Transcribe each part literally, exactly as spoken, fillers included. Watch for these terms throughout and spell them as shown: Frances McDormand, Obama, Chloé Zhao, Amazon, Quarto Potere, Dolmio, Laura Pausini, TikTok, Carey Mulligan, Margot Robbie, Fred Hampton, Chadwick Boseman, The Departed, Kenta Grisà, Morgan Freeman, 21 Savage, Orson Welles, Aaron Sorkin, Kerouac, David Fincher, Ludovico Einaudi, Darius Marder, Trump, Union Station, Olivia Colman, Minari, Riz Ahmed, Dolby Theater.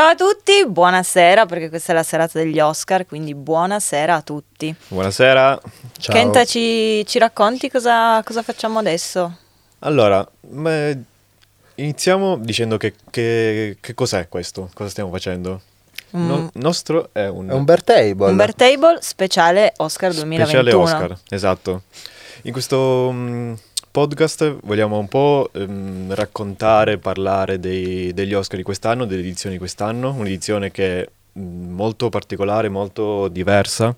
Ciao a tutti, buonasera, perché questa è la serata degli Oscar, quindi buonasera a tutti. Buonasera. Ciao. Kenta, ci, ci racconti cosa, cosa facciamo adesso? Allora, beh, iniziamo dicendo che, che, che cos'è questo, cosa stiamo facendo. Il mm. no, nostro è un... È un Bertable. Un Bertable speciale Oscar duemilaventuno. Speciale Oscar, esatto. In questo... Um, podcast vogliamo un po' ehm, raccontare, parlare dei, degli Oscar di quest'anno, delle edizioni di quest'anno, un'edizione che è molto particolare, molto diversa,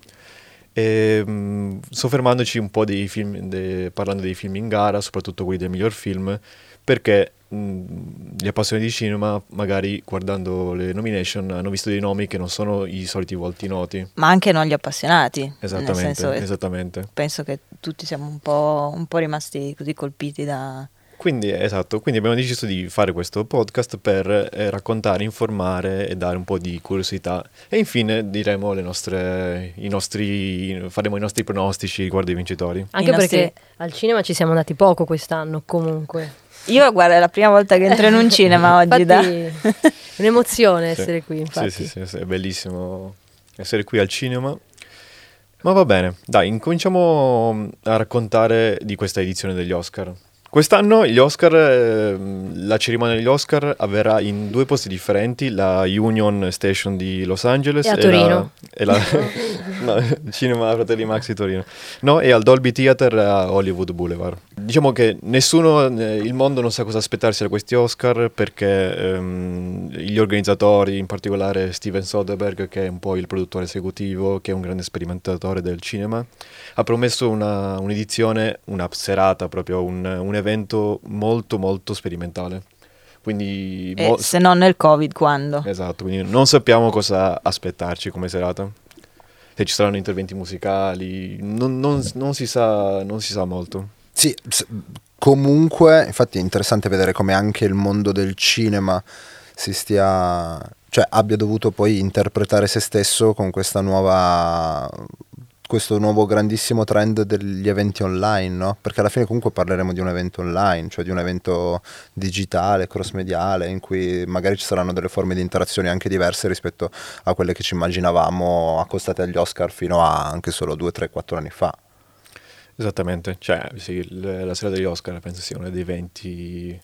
e, mh, soffermandoci un po' dei film, de, parlando dei film in gara, soprattutto quelli del miglior film, perché mh, gli appassionati di cinema magari guardando le nomination hanno visto dei nomi che non sono i soliti volti noti. Ma anche non gli appassionati. Esattamente, nel senso, esattamente. Penso che tutti siamo un po', un po' rimasti così colpiti da... Quindi, esatto, quindi abbiamo deciso di fare questo podcast per eh, raccontare, informare e dare un po' di curiosità. E infine diremo le nostre, i nostri, faremo i nostri pronostici riguardo ai vincitori. Anche I perché nostri... al cinema ci siamo andati poco quest'anno, comunque. Io, guarda, è la prima volta che entro in un cinema oggi. Infatti, da... un'emozione essere sì, qui, infatti. Sì, sì, sì, è bellissimo essere qui al cinema. Ma va bene, dai, incominciamo a raccontare di questa edizione degli Oscar. Quest'anno gli Oscar, eh, la cerimonia degli Oscar avverrà in due posti differenti, la Union Station di Los Angeles e a Torino. E la, e la, no, Cinema Fratelli Max di Torino. No, e al Dolby Theater a Hollywood Boulevard. Diciamo che nessuno, eh, il mondo non sa cosa aspettarsi da questi Oscar perché ehm, gli organizzatori, in particolare Steven Soderbergh, che è un po' il produttore esecutivo, che è un grande sperimentatore del cinema, ha promesso una, un'edizione, una serata, proprio un, un evento molto molto sperimentale. Quindi mo- se non nel Covid, quando? Esatto, quindi non sappiamo cosa aspettarci come serata. Se ci saranno interventi musicali, non, non, non si sa, non si sa molto. Sì, comunque, infatti è interessante vedere come anche il mondo del cinema si stia, cioè abbia dovuto poi interpretare se stesso con questa nuova questo nuovo grandissimo trend degli eventi online, no? Perché alla fine comunque parleremo di un evento online, cioè di un evento digitale, cross-mediale, in cui magari ci saranno delle forme di interazioni anche diverse rispetto a quelle che ci immaginavamo accostate agli Oscar fino a anche solo due, tre, quattro anni fa. Esattamente, cioè sì, la sera degli Oscar penso sia uno dei eventi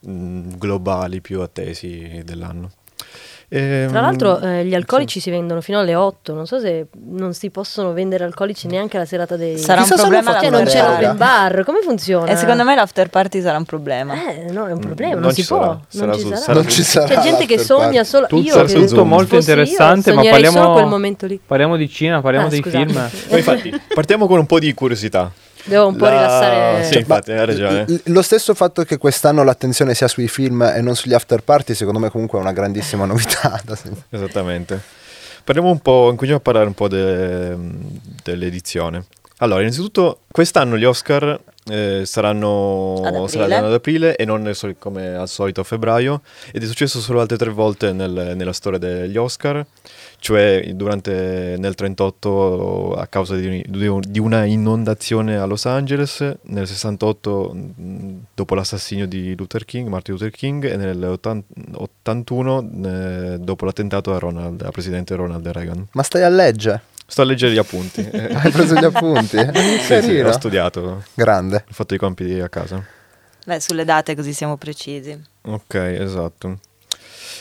mh, globali più attesi dell'anno. Eh, Tra l'altro eh, gli alcolici sì. si vendono fino alle otto. Non so se non si possono vendere alcolici neanche alla serata dei... Sarà un problema perché non c'è l'open bar. Come funziona? Eh, secondo me l'after party sarà un problema. Eh, no, è un problema, non, non si può. Sarà. Sarà non, ci su, sarà. non ci sarà. C'è gente che sogna solo... Tutto io che tutto molto interessante, io, ma parliamo solo quel momento lì. Parliamo di cinema, parliamo ah, dei scusate. film. Poi, infatti, partiamo con un po' di curiosità. Devo un po' la... rilassare. Sì, infatti, hai ragione. Lo stesso fatto che quest'anno l'attenzione sia sui film e non sugli after party, secondo me comunque è una grandissima novità. Esattamente. Parliamo un po', incominciamo a parlare un po' de, dell'edizione. Allora, innanzitutto quest'anno gli Oscar eh, saranno ad aprile. saranno ad aprile e non come al solito a febbraio, ed è successo solo altre tre volte nel, nella storia degli Oscar, cioè durante nel trentotto a causa di, di una inondazione a Los Angeles, nel sessantotto dopo l'assassinio di Luther King, Martin Luther King, e nel ottantuno eh, dopo l'attentato a Ronald, a presidente Ronald Reagan. Ma stai a legge? Sto a leggere gli appunti. Hai preso gli appunti? sì, sì, ho studiato. Grande. Ho fatto i compiti a casa. Beh, sulle date così siamo precisi. Ok, esatto.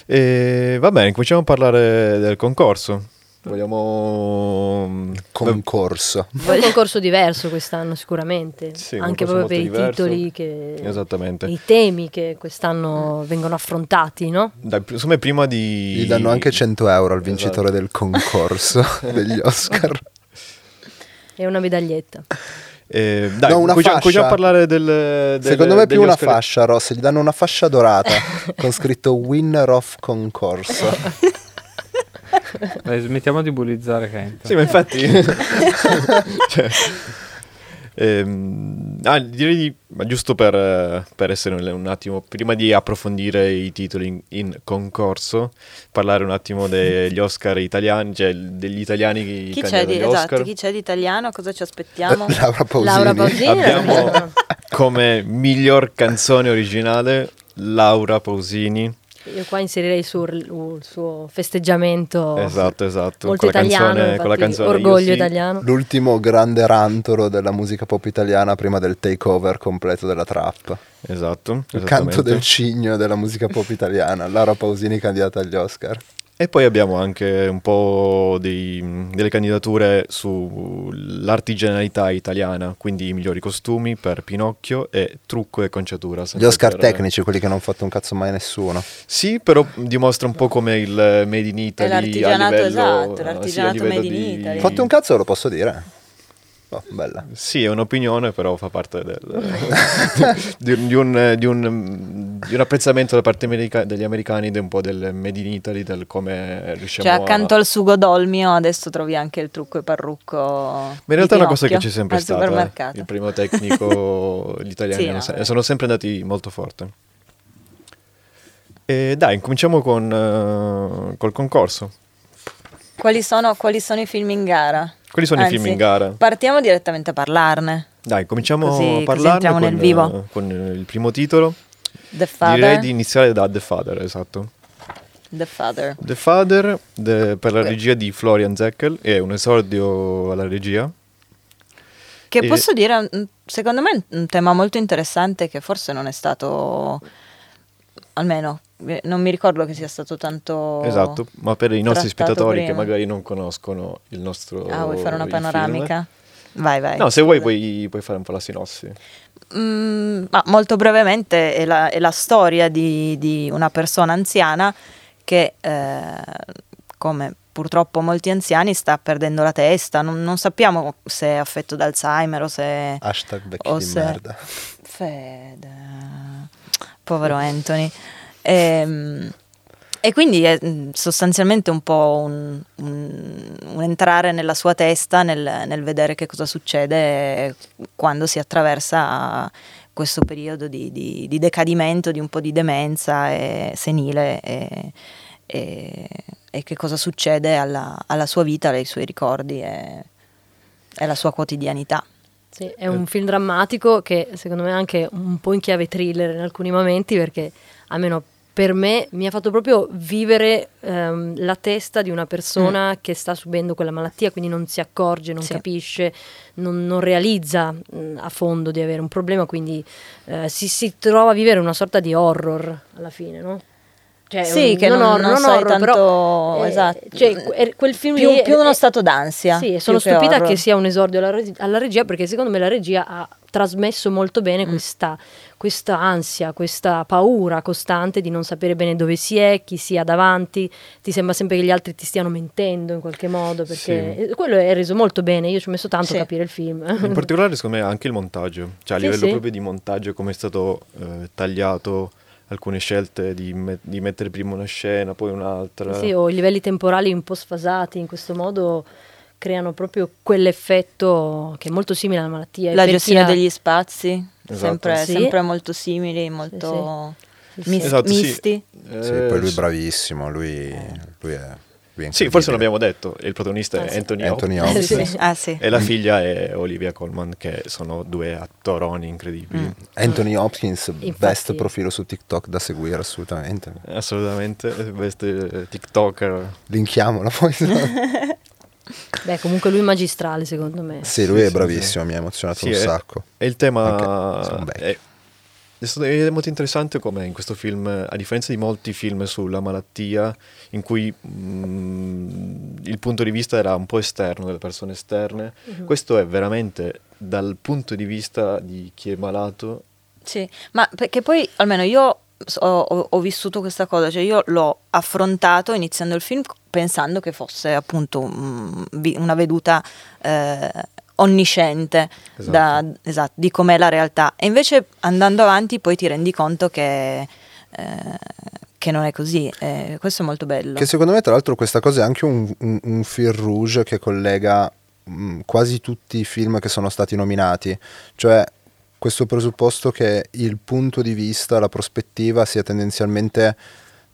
E va bene, cominciamo a parlare del concorso. Vogliamo... Concorso. È un concorso diverso quest'anno sicuramente. Sì, anche proprio per i diverso. titoli che... Esattamente. I temi che quest'anno vengono affrontati, no? Dai, insomma, prima di... Gli danno anche cento euro al vincitore esatto. del concorso degli Oscar. E una medaglietta. Eh, dai, no, una fascia. Cominciamo a parlare del, del secondo me più una Oscar. fascia, Ross. Gli danno una fascia dorata con scritto winner of concorso. Beh, smettiamo di bullizzare Kenta. Sì, ma infatti cioè, ehm, ah, direi di, ma giusto per, per essere un attimo prima di approfondire i titoli in, in concorso, parlare un attimo degli Oscar italiani, cioè degli italiani che chi c'è di, esatto, chi c'è di italiano, cosa ci aspettiamo? Laura Pausini, Laura Pausini abbiamo come miglior canzone originale Laura Pausini Io qua inserirei sul, il suo festeggiamento. Esatto, esatto. Molto con italiano, la canzone, con la canzone Orgoglio sì, italiano. L'ultimo grande rantolo della musica pop italiana prima del takeover completo della trap. Esatto. Il canto del cigno della musica pop italiana. Laura Pausini candidata agli Oscar. E poi abbiamo anche un po' dei, delle candidature sull'artigianalità italiana, quindi i migliori costumi per Pinocchio e trucco e conciatura. Gli Oscar per... tecnici, quelli che non hanno fatto un cazzo mai nessuno. Sì, però dimostra un po' come il Made in Italy. È l'artigianato, a livello, esatto, l'artigianato sì, Made in di... Italy. Fatto un cazzo, lo posso dire. Oh, bella. Sì, è un'opinione, però fa parte del, di, di, un, di, un, di un apprezzamento da parte america, degli americani di un po' del Made in Italy, del come riusciamo. Cioè, accanto a... al sugo dolmio adesso trovi anche il trucco e parrucco. Ma in realtà è una cosa che c'è sempre stata. Eh. Il primo tecnico, gli italiani sì, no, se- sono sempre andati molto forte. E dai, incominciamo con uh, col concorso. Quali sono, quali sono i film in gara? Quali sono Anzi, i film in gara? Partiamo direttamente a parlarne. Dai, cominciamo così, a parlarne con, nel vivo. Con il primo titolo. The Father. Direi di iniziare da The Father, esatto. The Father. The Father, de, per la regia di Florian Zeller, è un esordio alla regia. Che e... posso dire, secondo me è un tema molto interessante che forse non è stato, almeno... non mi ricordo che sia stato tanto esatto, ma per i nostri spettatori prima, che magari non conoscono il nostro ah vuoi fare una panoramica? Film. vai vai no se vuoi puoi, puoi fare un po' la sinossi. Mm, ma molto brevemente è la, è la storia di, di una persona anziana che eh, come purtroppo molti anziani sta perdendo la testa, non, non sappiamo se è affetto da Alzheimer o se hashtag vecchi di se... merda Fede. Povero Anthony. E, e quindi è sostanzialmente un po' un, un, un entrare nella sua testa nel, nel vedere che cosa succede quando si attraversa questo periodo di, di, di decadimento, di un po' di demenza e senile e, e, e che cosa succede alla, alla sua vita, ai suoi ricordi e, e alla sua quotidianità. Sì, è un film drammatico che secondo me è anche un po' in chiave thriller in alcuni momenti, perché almeno per me mi ha fatto proprio vivere ehm, la testa di una persona mm. che sta subendo quella malattia, quindi non si accorge, non sì. capisce, non, non realizza mh, a fondo di avere un problema, quindi eh, si, si trova a vivere una sorta di horror alla fine, no? Cioè, sì, un, che non, non, non sai horror, tanto però, eh, esatto. Cioè, quel film più, lì, più uno eh, stato d'ansia. Sì, sono che stupita horror. Che sia un esordio alla, reg- alla regia, perché secondo me la regia ha trasmesso molto bene mm. questa, questa ansia, questa paura costante di non sapere bene dove si è, chi si ha davanti, ti sembra sempre che gli altri ti stiano mentendo in qualche modo, perché sì. quello è reso molto bene, io ci ho messo tanto sì. a capire il film. In particolare secondo me anche il montaggio, cioè a livello sì, sì. proprio di montaggio, come è stato eh, tagliato, alcune scelte di, me- di mettere prima una scena, poi un'altra. Sì, o i livelli temporali un po' sfasati, in questo modo creano proprio quell'effetto che è molto simile alla malattia. La gestione ha... degli spazi, esatto. sempre, sì. sempre molto simili, molto sì, sì. Mis- esatto, misti. Sì. Eh, sì, poi lui è bravissimo, lui, lui è... Sì, forse non abbiamo detto, il protagonista ah, è Anthony, sì. Anthony Hopkins sì. ah, sì. e la figlia è Olivia Colman, che sono due attoroni incredibili. Mm. Anthony Hopkins, infatti, best profilo su TikTok da seguire assolutamente. Assolutamente, best TikToker. Linkiamolo poi. Beh, comunque lui è magistrale secondo me. Sì, lui è bravissimo, mi ha emozionato sì, un è, sacco. E il tema è, è molto interessante come in questo film, a differenza di molti film sulla malattia in cui mh, il punto di vista era un po' esterno, delle persone esterne, uh-huh. questo è veramente dal punto di vista di chi è malato. Sì, ma perché poi almeno io ho, ho vissuto questa cosa, cioè io l'ho affrontato iniziando il film pensando che fosse appunto mh, una veduta eh, onnisciente esatto. Da, esatto, di com'è la realtà, e invece andando avanti poi ti rendi conto che, eh, che non è così, eh, questo è molto bello. Che secondo me tra l'altro questa cosa è anche un, un, un fil rouge che collega mh, quasi tutti i film che sono stati nominati, cioè questo presupposto che il punto di vista, la prospettiva sia tendenzialmente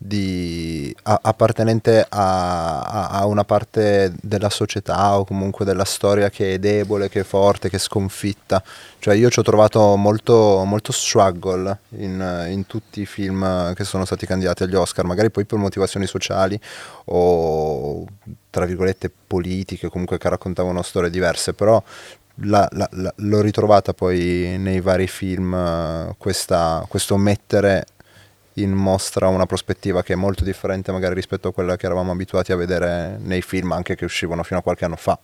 di a, appartenente a, a, a una parte della società o comunque della storia che è debole, che è forte, che è sconfitta. Cioè io ci ho trovato molto, molto struggle in, in tutti i film che sono stati candidati agli Oscar, magari poi per motivazioni sociali o tra virgolette politiche, comunque che raccontavano storie diverse, però La, la, la, l'ho ritrovata poi nei vari film questa, questo mettere in mostra una prospettiva che è molto differente magari rispetto a quella che eravamo abituati a vedere nei film anche che uscivano fino a qualche anno fa.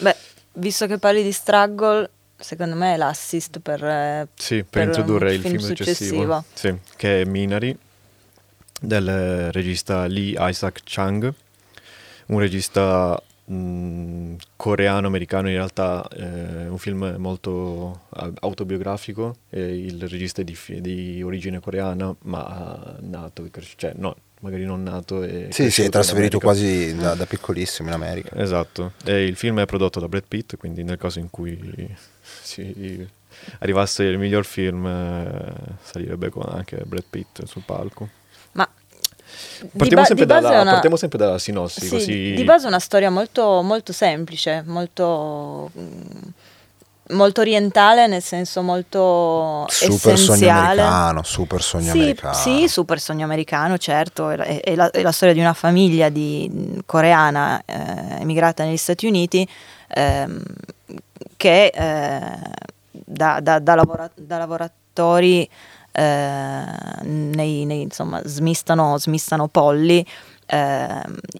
Beh, visto che parli di struggle, secondo me è l'assist per, sì, per, per introdurre il film, film successivo, successivo. Sì, che è Minari del regista Lee Isaac Chung, un regista coreano-americano in realtà, eh, un film molto autobiografico. Eh, il regista è di, di origine coreana, ma nato, cioè no, magari non nato. E sì, si è trasferito quasi da, da piccolissimo in America. Esatto, e il film è prodotto da Brad Pitt, quindi nel caso in cui si arrivasse il miglior film, eh, salirebbe con anche Brad Pitt sul palco. Ma Partiamo, ba- sempre dalla, una... partiamo sempre dalla sinossi, sì, così... Di base è una storia molto, molto semplice, molto, molto orientale, nel senso molto super essenziale. Sogno super sogno sì, americano. Sì, super sogno americano, certo. È, è, la, è la storia di una famiglia di, coreana eh, emigrata negli Stati Uniti eh, che eh, da, da, da, lavora, da lavoratori... Eh, nei, nei, insomma smistano, smistano polli. Eh,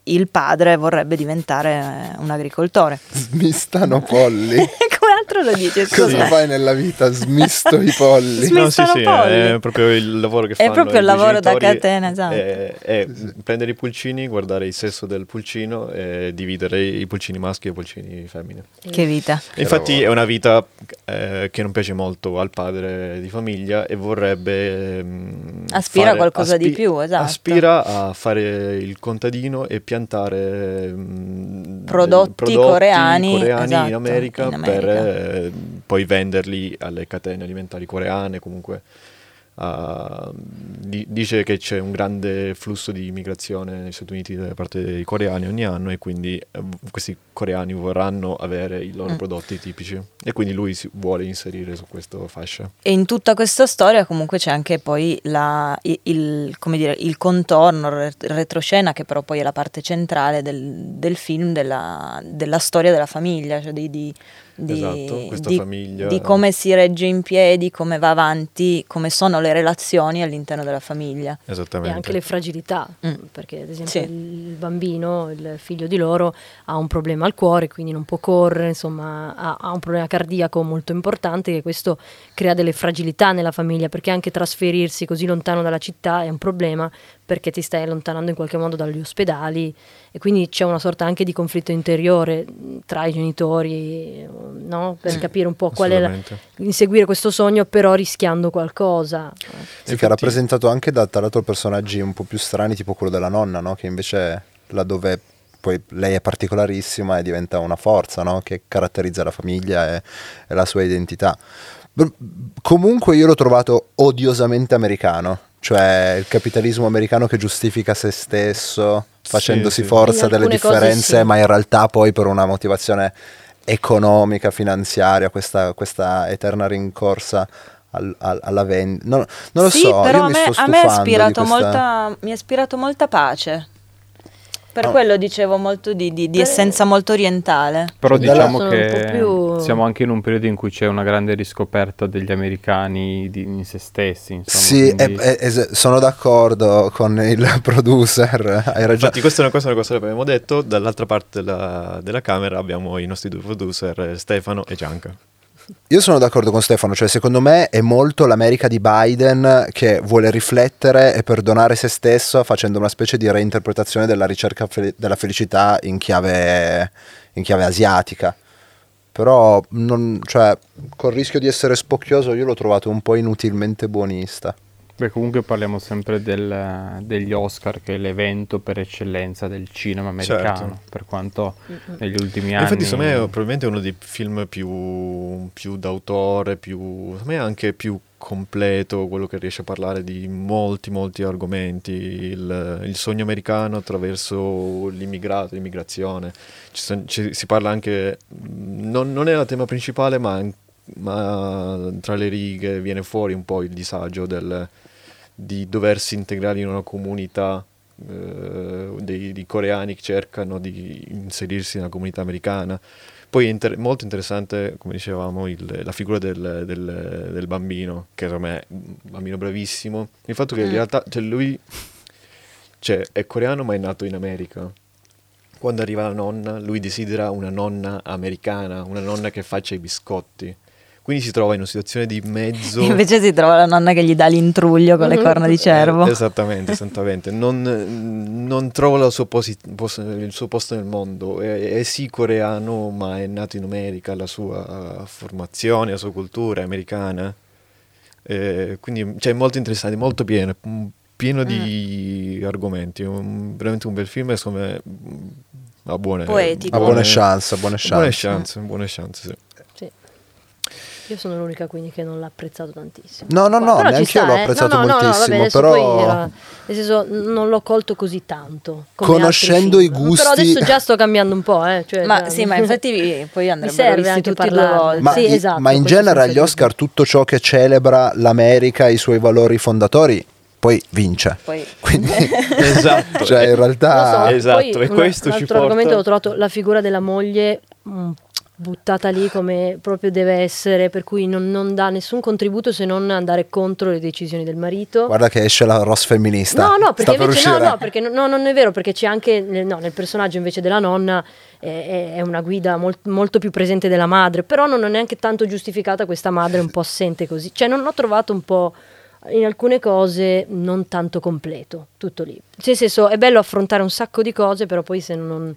il padre vorrebbe diventare un agricoltore. Smistano polli. Come altro lo dici? Cosa fai nella vita? Smisto i polli. Smistano no, sì, sì, polli. È proprio il lavoro che fanno. È proprio il lavoro da catena, esatto. È, è prendere i pulcini, guardare il sesso del pulcino e dividere i pulcini maschi e i pulcini femmine. Che vita. Che Infatti lavoro. È una vita eh, che non piace molto al padre di famiglia e vorrebbe mh, aspira fare, a qualcosa aspi- di più, esatto. Aspira a fare il contadino e piantare mh, prodotti, prodotti coreani, coreani esatto, in America, in America. per eh, poi venderli alle catene alimentari coreane. Comunque uh, di, dice che c'è un grande flusso di immigrazione negli Stati Uniti da parte dei coreani ogni anno e quindi eh, questi coreani vorranno avere i loro mm. prodotti tipici e quindi lui si vuole inserire su questa fascia. E in tutta questa storia comunque c'è anche poi la, il, il, come dire, il contorno, il retroscena, che però poi è la parte centrale del, del film, della, della storia della famiglia, cioè di, di Di, esatto, questa di, famiglia, di come si regge in piedi, come va avanti, come sono le relazioni all'interno della famiglia. Esattamente. E anche le fragilità, mm. perché ad esempio sì. il bambino, il figlio di loro, ha un problema al cuore, quindi non può correre, insomma ha, ha un problema cardiaco molto importante, che questo crea delle fragilità nella famiglia, perché anche trasferirsi così lontano dalla città è un problema, perché ti stai allontanando in qualche modo dagli ospedali e quindi c'è una sorta anche di conflitto interiore tra i genitori, no? Per sì, capire un po' qual è la, inseguire questo sogno però rischiando qualcosa. Sì, infatti, che è rappresentato anche da tra l'altro personaggi un po' più strani, tipo quello della nonna, no? Che invece laddove poi lei è particolarissima e diventa una forza, no? Che caratterizza la famiglia e, e la sua identità. Comunque io l'ho trovato odiosamente americano. Cioè il capitalismo americano che giustifica se stesso facendosi sì, sì. forza delle differenze, sì. ma in realtà poi per una motivazione economica, finanziaria, questa, questa eterna rincorsa al, al, alla vendita. Non, non lo sì, so, però io a, mi me, sto stufando a me ha ispirato di questa... molta, mi ha ispirato molta pace. Per no. quello dicevo molto di, di, di essenza molto orientale. Però diciamo Sono che più... siamo anche in un periodo in cui c'è una grande riscoperta degli americani di, in se stessi. Insomma, sì, quindi... è, è, è, sono d'accordo con il producer. Hai ragione. Infatti questa è una cosa, una cosa che abbiamo detto. Dall'altra parte della, della camera abbiamo i nostri due producer, Stefano e Gianca. Io sono d'accordo con Stefano, cioè secondo me è molto l'America di Biden che vuole riflettere e perdonare se stesso facendo una specie di reinterpretazione della ricerca fel- della felicità in chiave, in chiave asiatica. Però non, cioè, col rischio di essere spocchioso io l'ho trovato un po' inutilmente buonista. Beh, comunque parliamo sempre del, degli Oscar, che è l'evento per eccellenza del cinema americano, certo. per quanto negli ultimi anni. Infatti, secondo me è probabilmente uno dei film più, più d'autore, più, secondo me anche più completo, quello che riesce a parlare di molti molti argomenti, il, il sogno americano attraverso l'immigrato, l'immigrazione. Ci son, ci, si parla anche, non, non è la tema principale, ma, ma tra le righe viene fuori un po' il disagio del, di doversi integrare in una comunità eh, dei, di coreani che cercano di inserirsi nella comunità americana. Poi è inter- molto interessante, come dicevamo, il, la figura del, del, del bambino, che per me è un bambino bravissimo. Il fatto che in realtà cioè lui cioè, è coreano ma è nato in America. Quando arriva la nonna, lui desidera una nonna americana, una nonna che faccia i biscotti. Quindi si trova in una situazione di mezzo... Invece si trova la nonna che gli dà l'intruglio con le corna di cervo. Eh, esattamente, esattamente. Non, non trova la sua posi- pos- il suo posto nel mondo. È, è sì coreano, ma è nato in America, la sua formazione, la sua cultura è americana. Eh, quindi cioè, è molto interessante, molto pieno, pieno di mm. argomenti. Un, veramente un bel film, insomma, ha buone, poetico. buone, buone chance. Buone chance, buone chance, mm. buone chance sì. Io sono l'unica quindi che non l'ha apprezzato tantissimo. No, no, no, neanche io l'ho apprezzato no, no, moltissimo, no, no, vabbè, però era, nel senso non l'ho colto così tanto. Come conoscendo i gusti. Però adesso già sto cambiando un po', eh, cioè, ma già... sì, ma infatti poi andrebbero visti tutti parlare. Due volte. Ma, sì, i, esatto, ma in genere agli Oscar di... tutto ciò che celebra l'America e i suoi valori fondatori poi vince. Poi. Quindi esatto, cioè in realtà so, esatto, poi, e questo ci porta. Un altro argomento ho trovato la figura della moglie mh, buttata lì come proprio deve essere, per cui non, non dà nessun contributo se non andare contro le decisioni del marito. Guarda che esce la Ross femminista. No, no, perché invece per no, no, perché no, non è vero, perché c'è anche no, nel personaggio invece della nonna è, è una guida molt, molto più presente della madre, però non è neanche tanto giustificata questa madre un po' assente così. Cioè non l'ho trovato un po' in alcune cose non tanto completo, tutto lì. Nel senso è bello affrontare un sacco di cose, però poi se non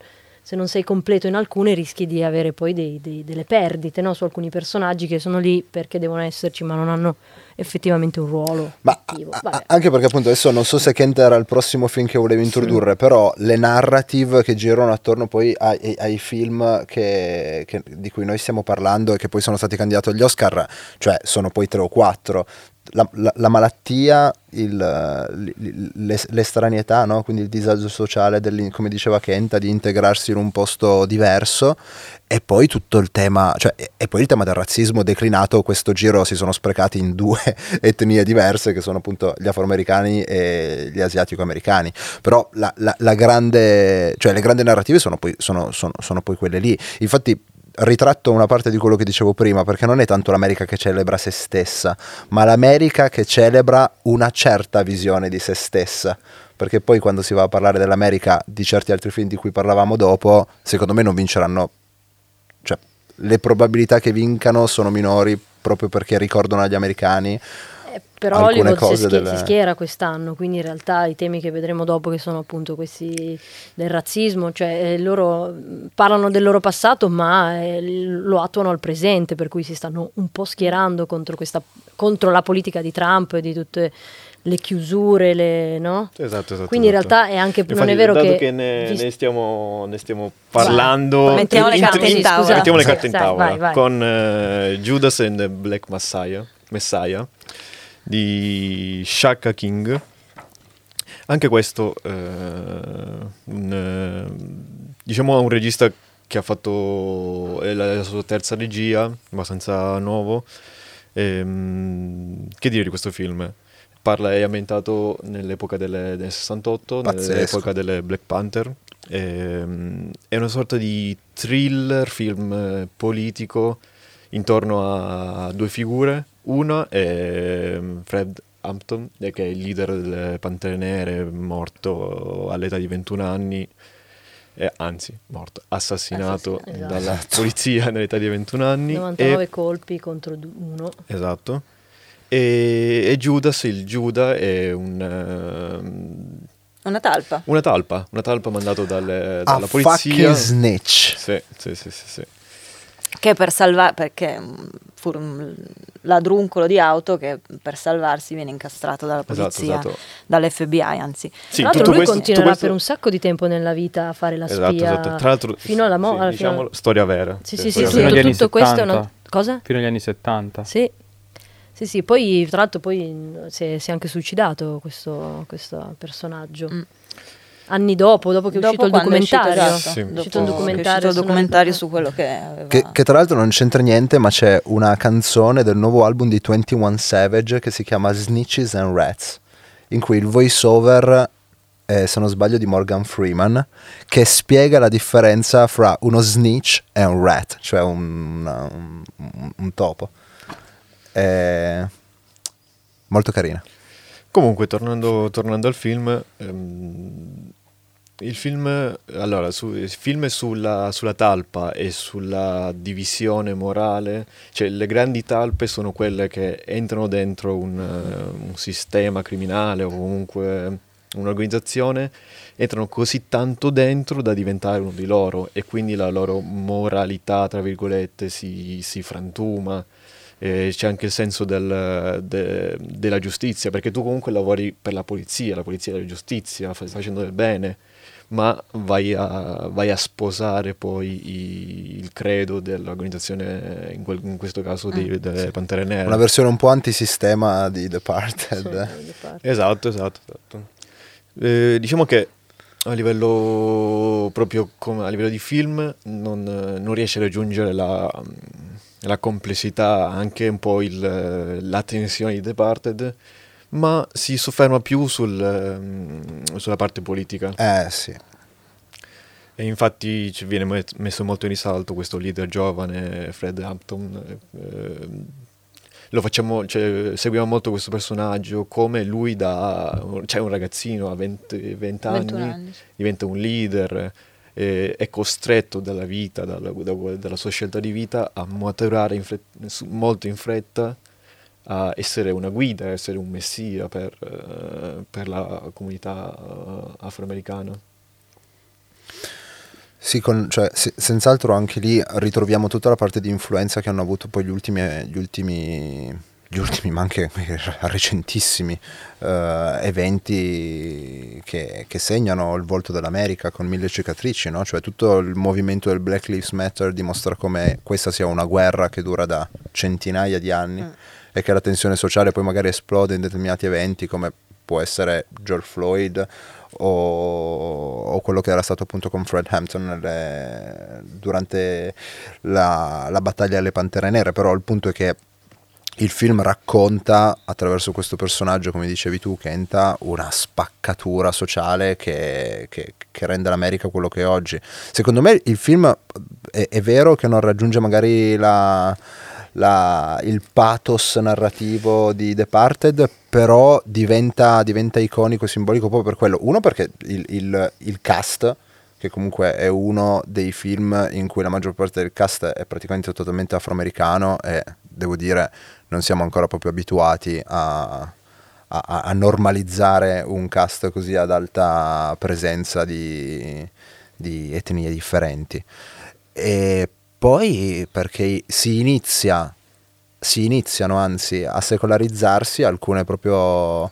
se non sei completo in alcune rischi di avere poi dei, dei, delle perdite, no? Su alcuni personaggi che sono lì perché devono esserci ma non hanno effettivamente un ruolo. Ma a, anche perché appunto adesso non so se Kent era il prossimo film che volevi introdurre, sì. Però le narrative che girano attorno poi ai, ai film che, che, di cui noi stiamo parlando e che poi sono stati candidati agli Oscar, cioè sono poi tre o quattro. La, la, la malattia, il, l'estranietà, no? Quindi il disagio sociale, come diceva Kenta, di integrarsi in un posto diverso, e poi tutto il tema, cioè, e poi il tema del razzismo declinato. Questo giro si sono sprecati in due etnie diverse, che sono appunto gli afroamericani e gli asiatico-americani. Però la, la, la grande, cioè le grandi narrative sono poi, sono, sono, sono poi quelle lì. Infatti ritratto una parte di quello che dicevo prima, perché non è tanto l'America che celebra se stessa, ma l'America che celebra una certa visione di se stessa, perché poi quando si va a parlare dell'America di certi altri film di cui parlavamo dopo, secondo me non vinceranno, cioè le probabilità che vincano sono minori proprio perché ricordano agli americani. Però Hollywood si, schier- delle... si schiera quest'anno, quindi in realtà i temi che vedremo dopo, che sono appunto questi del razzismo, cioè loro parlano del loro passato ma eh, lo attuano al presente, per cui si stanno un po' schierando contro questa contro la politica di Trump e di tutte le chiusure, le, no? Esatto, esatto. Quindi in esatto. realtà è anche Infatti, non è vero che, che ne, vi... ne, stiamo, ne stiamo parlando. Sì, mettiamo, le carte, in, in, scusa, mettiamo sì, le carte in tavola. Vai, vai. Con uh, Judas and the Black Messiah. Messiah. Di Shaka King, anche questo eh, un, diciamo un regista che ha fatto la, la sua terza regia, abbastanza nuovo. Ehm, che dire di questo film? Parla, è ambientato nell'epoca delle, del sessantotto, pazzesco. Nell'epoca delle Black Panther. Ehm, è una sorta di thriller film politico intorno a due figure. Una è Fred Hampton, che è il leader delle Pantere Nere, morto all'età di ventuno anni, eh, anzi morto, assassinato, assassinato esatto. dalla polizia all'età di ventuno anni. novantanove e, colpi contro uno. Esatto. E, e Judas, il Giuda è un... Uh, Una talpa. Una talpa, una talpa mandato dalle, dalla A polizia. Fucking snitch. Sì, sì, sì, sì. sì. Che per salvare, perché fu un ladruncolo di auto che per salvarsi viene incastrato dalla polizia, esatto, esatto. dall'F B I anzi. Sì, tra l'altro lui questo, continuerà questo... per un sacco di tempo nella vita a fare la esatto, spia, esatto. Tra l'altro, fino alla mo- sì, alla diciamo fino... storia vera. Sì, sì, sì, sì, sì, sì. Tutto, tutto questo è una cosa? Fino agli anni settanta. Sì. Sì, sì, poi tra l'altro poi si è, si è anche suicidato questo, questo personaggio. Mm. Anni dopo, dopo che è dopo uscito il documentario, è uscito, esatto. sì. dopo, è uscito un documentario, uscito documentario su quello che aveva... che, che tra l'altro non c'entra niente, ma c'è una canzone del nuovo album di twenty-one Savage che si chiama Snitches and Rats, in cui il voice over eh, se non sbaglio di Morgan Freeman, che spiega la differenza fra uno snitch e un rat, cioè un, un, un, un topo. È molto carina. Comunque, tornando, tornando al film, ehm, il film, allora, su, il film è sulla, sulla talpa e sulla divisione morale, cioè le grandi talpe sono quelle che entrano dentro un, un sistema criminale o comunque un'organizzazione, entrano così tanto dentro da diventare uno di loro e quindi la loro moralità, tra virgolette, si, si frantuma. Eh, c'è anche il senso del, de, della giustizia, perché tu comunque lavori per la polizia, la polizia della giustizia, stai facendo del bene, ma vai a, vai a sposare poi i, il credo dell'organizzazione, in, quel, in questo caso di, eh, delle sì. Pantere Nere. Una versione un po' antisistema di The Departed. Sì, esatto, esatto, esatto. Eh, diciamo che a livello proprio com- a livello di film non, non riesce a raggiungere la... la complessità, anche un po' il, la tensione di Departed, ma si sofferma più sul, sulla parte politica. Eh sì. E infatti ci viene messo molto in risalto questo leader giovane, Fred Hampton. Eh, lo facciamo, cioè, seguiamo molto questo personaggio, come lui da cioè un ragazzino a venti anni diventa un leader. È costretto dalla vita, dalla, dalla sua scelta di vita, a maturare in fretta, molto in fretta, a essere una guida, a essere un messia per, per la comunità afroamericana. Sì, con, cioè, se, senz'altro anche lì ritroviamo tutta la parte di influenza che hanno avuto poi gli ultimi... Gli ultimi gli ultimi ma anche recentissimi uh, eventi che, che segnano il volto dell'America con mille cicatrici, no? Cioè tutto il movimento del Black Lives Matter dimostra come questa sia una guerra che dura da centinaia di anni mm. e che la tensione sociale poi magari esplode in determinati eventi come può essere George Floyd o, o quello che era stato appunto con Fred Hampton le, durante la, la battaglia alle Pantere Nere. Però il punto è che il film racconta attraverso questo personaggio, come dicevi tu, Kenta, una spaccatura sociale che, che, che rende l'America quello che è oggi. Secondo me il film è, è vero che non raggiunge magari la, la, il pathos narrativo di Departed, però diventa, diventa iconico e simbolico proprio per quello. Uno perché il, il, il cast, che comunque è uno dei film in cui la maggior parte del cast è praticamente totalmente afroamericano e devo dire... non siamo ancora proprio abituati a, a, a normalizzare un cast così ad alta presenza di, di etnie differenti. E poi perché si inizia, si iniziano anzi a secolarizzarsi alcune proprio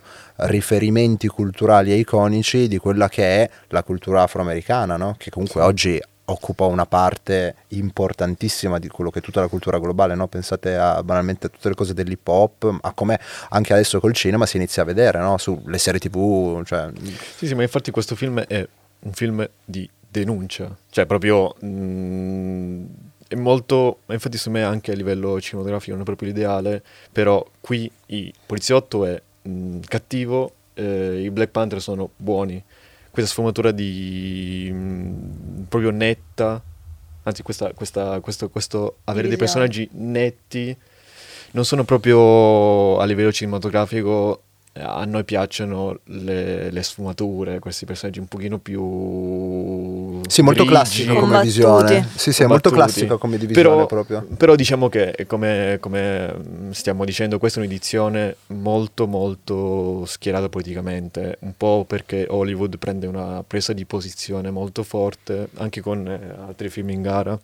riferimenti culturali e iconici di quella che è la cultura afroamericana, no? Che comunque sì. oggi occupa una parte importantissima di quello che è tutta la cultura globale, no? Pensate a banalmente a tutte le cose dell'hip hop, a come anche adesso col cinema si inizia a vedere, no? Sulle serie tv, cioè... Sì, sì, ma infatti questo film è un film di denuncia, cioè proprio mh, è molto, infatti secondo me anche a livello cinematografico non è proprio l'ideale, però qui il poliziotto è mh, cattivo, eh, i Black Panther sono buoni. Questa sfumatura di mh, proprio netta, anzi questa, questa, questo, questo avere dei personaggi netti, non sono proprio a livello cinematografico, a noi piacciono le, le sfumature, questi personaggi un pochino più... Sì, molto classico come visione. Sì, sì, è molto classico come divisione però, proprio. Però diciamo che, come, come stiamo dicendo, questa è un'edizione molto molto schierata politicamente, un po' perché Hollywood prende una presa di posizione molto forte, anche con altri film in gara,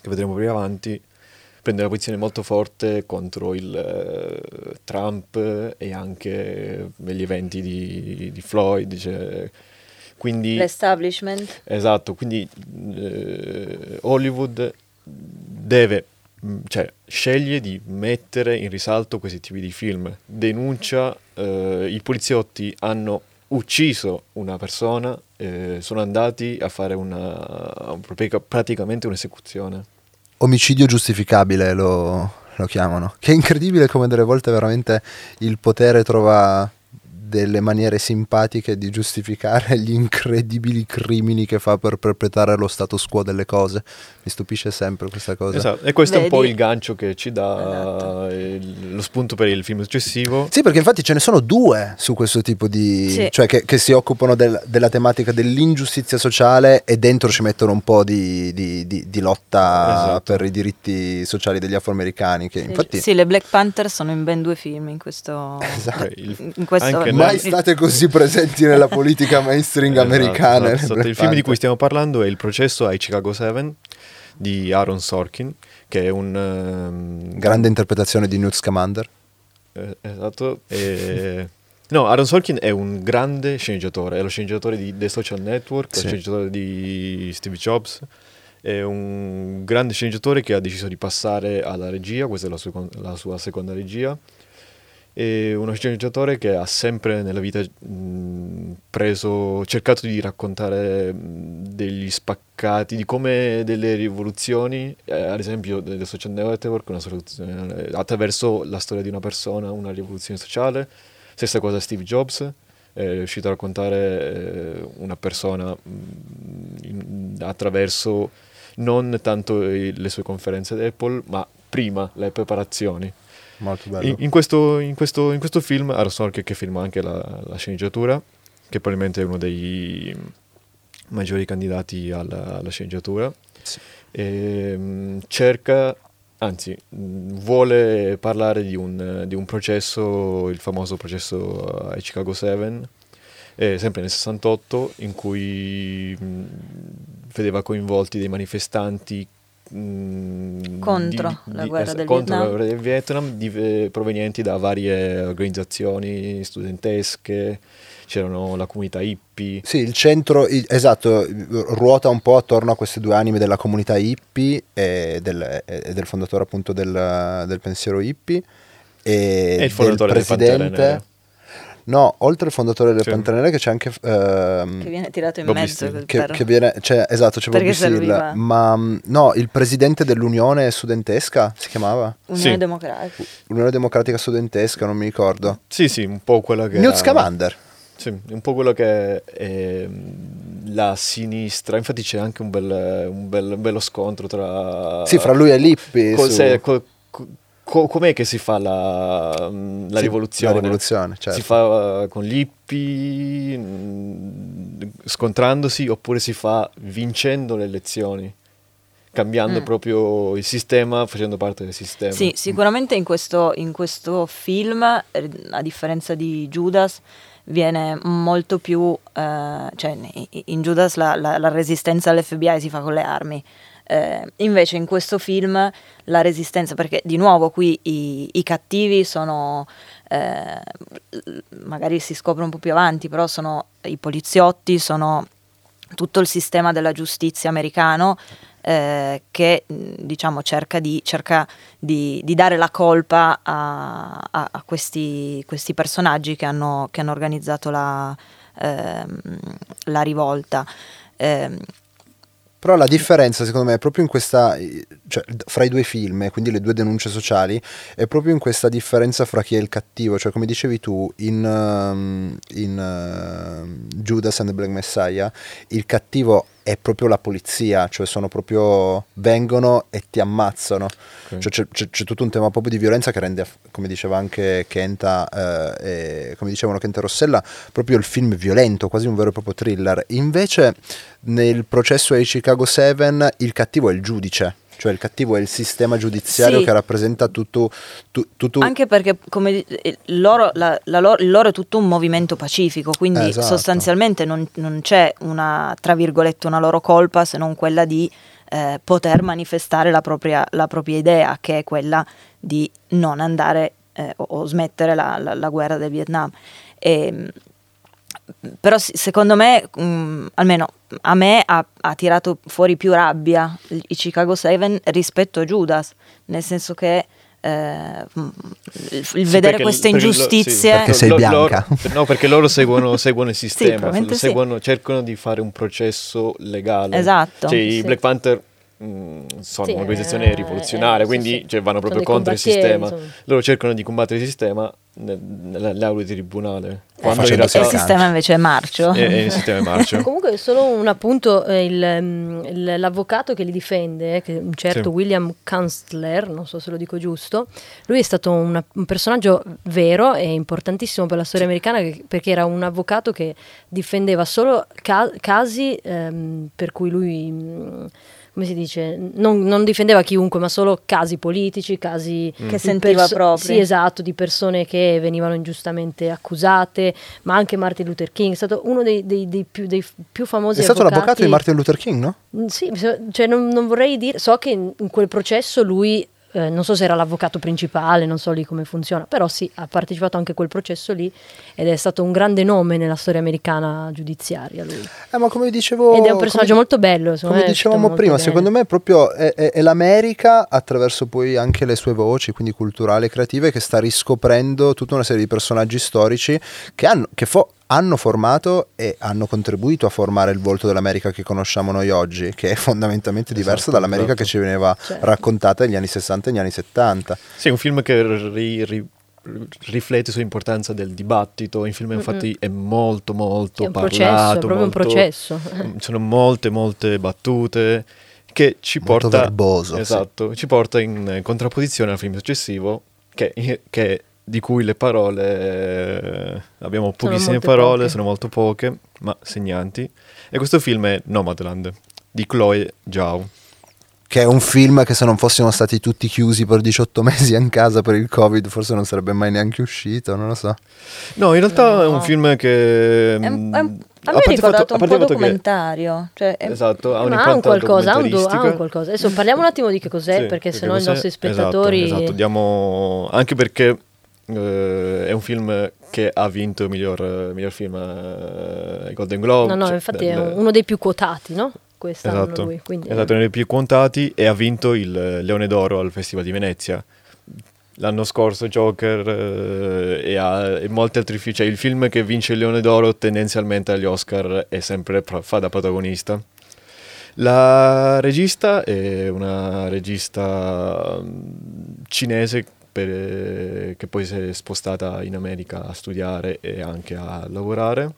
che vedremo più avanti, prende una posizione molto forte contro il eh, Trump e anche gli eventi di, di Floyd, cioè, quindi l'establishment. Esatto, quindi eh, Hollywood deve cioè, sceglie di mettere in risalto questi tipi di film, denuncia, eh, i poliziotti hanno ucciso una persona, eh, sono andati a fare una praticamente un'esecuzione. Omicidio giustificabile lo, lo chiamano, che è incredibile come delle volte veramente il potere trova delle maniere simpatiche di giustificare gli incredibili crimini che fa per perpetrare lo status quo delle cose. Mi stupisce sempre questa cosa. Esatto. E questo Vedi? È un po' il gancio che ci dà, esatto, il, lo spunto per il film successivo. Sì, perché infatti ce ne sono due su questo tipo di... Sì. Cioè che, che si occupano del, della tematica dell'ingiustizia sociale e dentro ci mettono un po' di, di, di, di lotta, esatto, per i diritti sociali degli afroamericani. Che sì, infatti... sì, le Black Panther sono in ben due film in questo... Esatto. In, in questo... Anche mai state così presenti nella politica mainstream americana. Esatto, esatto. Il film di cui stiamo parlando è Il processo ai Chicago Seven di Aaron Sorkin, che è un um, grande interpretazione di Newt Scamander. Eh, esatto. E... no, Aaron Sorkin è un grande sceneggiatore, è lo sceneggiatore di The Social Network, sì, lo sceneggiatore di Steve Jobs. È un grande sceneggiatore che ha deciso di passare alla regia, questa è la sua, la sua seconda regia. È uno sceneggiatore che ha sempre nella vita mh, preso, cercato di raccontare mh, degli spaccati, di come delle rivoluzioni, eh, ad esempio The Social Network, una soluzione, attraverso la storia di una persona, una rivoluzione sociale. Stessa cosa Steve Jobs, è riuscito a raccontare eh, una persona mh, in, attraverso non tanto le sue conferenze di Apple, ma prima le preparazioni. Molto bello. In, in, questo, in, questo, in questo film Aaron Sorkin, che firma anche la, la sceneggiatura, che probabilmente è uno dei maggiori candidati alla, alla sceneggiatura, sì, e, mh, cerca, anzi mh, vuole parlare di un, di un processo, il famoso processo ai Chicago Seven, eh, sempre nel sessantotto, in cui mh, vedeva coinvolti dei manifestanti contro, di, la, di, guerra es- contro la guerra del Vietnam, di, eh, provenienti da varie organizzazioni studentesche, c'erano la comunità hippie. Sì, il centro, il, esatto, ruota un po' attorno a queste due anime della comunità hippie e del, e del fondatore appunto del, del pensiero hippie e, e il fondatore del presidente. No, oltre il fondatore del, cioè, Pantera Nera, che c'è anche ehm, che viene tirato in Bob mezzo che, che viene, cioè, esatto, c'è Bobby Seale, ma no, il presidente dell'Unione studentesca si chiamava? Unione sì. Democratica Unione Democratica studentesca, non mi ricordo. Sì, sì, un po' quella che Newt era... Scamander. Sì, un po' quello che è la sinistra. Infatti c'è anche un bel un, bel, un bello scontro tra Sì, fra lui e Lippi. Cos'è su... Co- com'è che si fa la, la sì, rivoluzione? La rivoluzione, certo. Si fa uh, con gli hippie, mh, scontrandosi, oppure si fa vincendo le elezioni, cambiando mm. proprio il sistema, facendo parte del sistema. Sì, sicuramente in questo, in questo film, a differenza di Judas, viene molto più... Eh, cioè in Judas la, la, la resistenza all'F B I si fa con le armi. Eh, invece in questo film la resistenza, perché di nuovo qui i, i cattivi sono, eh, magari si scopre un po' più avanti, però sono i poliziotti, sono tutto il sistema della giustizia americano, eh, che diciamo cerca di, cerca di, di dare la colpa a, a, a questi, questi personaggi che hanno, che hanno organizzato la, eh, la rivolta. eh, Però la differenza secondo me è proprio in questa, cioè fra i due film, quindi le due denunce sociali, è proprio in questa differenza fra chi è il cattivo. Cioè come dicevi tu, in, um, in uh, Judas and the Black Messiah il cattivo è proprio la polizia, cioè sono proprio, vengono e ti ammazzano. Okay. Cioè c'è, c'è, c'è tutto un tema proprio di violenza che rende, come diceva anche Kenta, eh, e, come dicevano Kenta e Rossella, proprio il film violento, quasi un vero e proprio thriller. Invece nel processo ai Chicago Seven il cattivo è il giudice, cioè il cattivo è il sistema giudiziario, sì, che rappresenta tutto, tu, tutto... Anche perché come loro, la, la loro, il loro è tutto un movimento pacifico, quindi esatto, sostanzialmente non, non c'è una, tra virgolette, una loro colpa, se non quella di eh, poter manifestare la propria, la propria idea, che è quella di non andare eh, o, o smettere la, la, la guerra del Vietnam. E però secondo me, mh, almeno a me ha, ha tirato fuori più rabbia i Chicago Seven rispetto a Judas, nel senso che eh, il vedere sì, queste ingiustizie lo, sì, perché sei bianca lo, lo, no perché loro seguono, seguono il sistema sì, lo seguono, sì. cercano di fare un processo legale, esatto, cioè, sì. I Black Panther mh, sono sì, un'organizzazione eh, rivoluzionaria eh, quindi sì, cioè, vanno proprio contro il sistema, insomma. Loro cercano di combattere il sistema nelle aule di tribunale, quando eh, realtà... il sistema invece è marcio, è, è il sistema è marcio. Comunque è solo un appunto, eh, il, il, l'avvocato che li difende, eh, che un certo sì. William Kunstler, non so se lo dico giusto, lui è stato una, un personaggio vero e importantissimo per la storia americana, che, perché era un avvocato che difendeva solo ca- casi ehm, per cui lui mh, come si dice, non, non difendeva chiunque, ma solo casi politici, casi mm. che sentiva perso- proprio. Sì, esatto, di persone che venivano ingiustamente accusate, ma anche Martin Luther King, è stato uno dei, dei, dei, più, dei più famosi avvocati. È stato avvocati. L'avvocato di Martin Luther King, no? Sì, cioè non, non vorrei dire, so che in, in quel processo lui, eh, non so se era l'avvocato principale, non so lì come funziona, però sì, ha partecipato anche a quel processo lì ed è stato un grande nome nella storia americana giudiziaria lui. Eh, ma come dicevo, ed è un personaggio come, molto bello, come me, dicevamo prima, secondo me è proprio è, è, è l'America attraverso poi anche le sue voci, quindi culturali e creative, che sta riscoprendo tutta una serie di personaggi storici che hanno che fo- hanno formato e hanno contribuito a formare il volto dell'America che conosciamo noi oggi, che è fondamentalmente diverso esatto, dall'America certo. che ci veniva certo. raccontata negli anni sessanta e negli anni settanta. Sì, un film che ri, ri, riflette sull'importanza del dibattito. Il film infatti mm-hmm. è molto molto è un parlato, processo, è proprio molto, un processo. Sono molte molte battute che ci molto porta verboso, esatto, sì. ci porta in contrapposizione al film successivo che, che di cui le parole eh, abbiamo pochissime parole, poche. sono molto poche, ma segnanti. E questo film è Nomadland di Chloé Zhao, che è un film che se non fossimo stati tutti chiusi per diciotto mesi in casa per il Covid forse non sarebbe mai neanche uscito, non lo so. No, in realtà no. è un film che è un, è un... a me ha ricordato un po' documentario, che, cioè, esatto, ha, ma ha un qualcosa, ha un, do, ha un qualcosa. Adesso parliamo un attimo di che cos'è, sì, perché, perché sennò i nostri spettatori esatto, esatto. diamo anche perché Uh, è un film che ha vinto il miglior, miglior film ai uh, Golden Globe. No, no, infatti del... è uno dei più quotati, no? Quest'anno esatto. lui. Quindi, esatto, uno dei più quotati e ha vinto il Leone d'Oro al Festival di Venezia. L'anno scorso Joker uh, e, ha, e molti altri film. Cioè il film che vince il Leone d'Oro tendenzialmente agli Oscar è sempre fa da protagonista. La regista è una regista cinese Per, che poi si è spostata in America a studiare e anche a lavorare.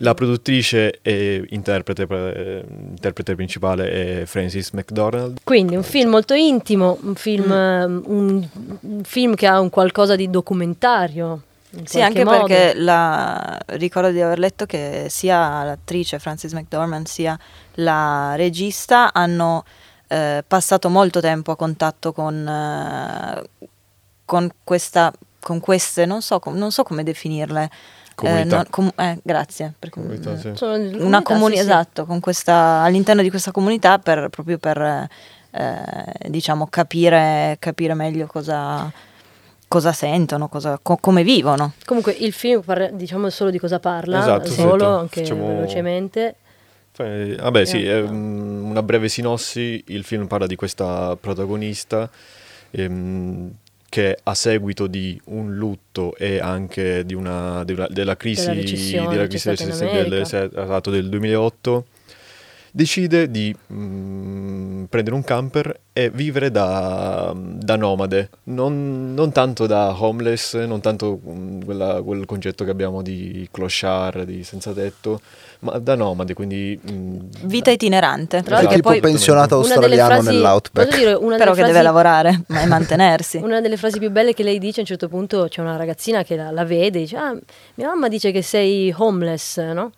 La produttrice e interprete, interprete principale è Frances McDormand. Quindi un film molto intimo, un film, mm. un, un film che ha un qualcosa di documentario. Sì, anche modo. Perché la, ricordo di aver letto che sia l'attrice Frances McDormand sia la regista hanno... Eh, passato molto tempo a contatto con, eh, con questa, con queste, non so, com, non so come definirle. Comunità. Eh, non, com, eh, grazie. Per, comunità, sì. Una comuni- sì, sì. Esatto, con questa, all'interno di questa comunità per, proprio per eh, diciamo capire, capire meglio cosa... cosa sentono, cosa, co- come vivono. Comunque il film parla, diciamo solo di cosa parla, esatto, solo certo. anche Facciamo... velocemente. Eh, vabbè sì, eh, una breve sinossi, il film parla di questa protagonista ehm, che a seguito di un lutto e anche di una, di una, della crisi della recessione, della crisi del, del, del duemilaotto decide di mh, prendere un camper e vivere da, da nomade, non, non tanto da homeless, non tanto mh, quella, quel concetto che abbiamo di clochard, di senza tetto, ma da nomade, quindi mh, vita itinerante, tra l'altro tipo pensionato australiano frasi, nell'outback dire, però frasi, che deve lavorare e mantenersi. Una delle frasi più belle che lei dice, a un certo punto c'è una ragazzina che la, la vede e dice ah, mia mamma dice che sei homeless, no?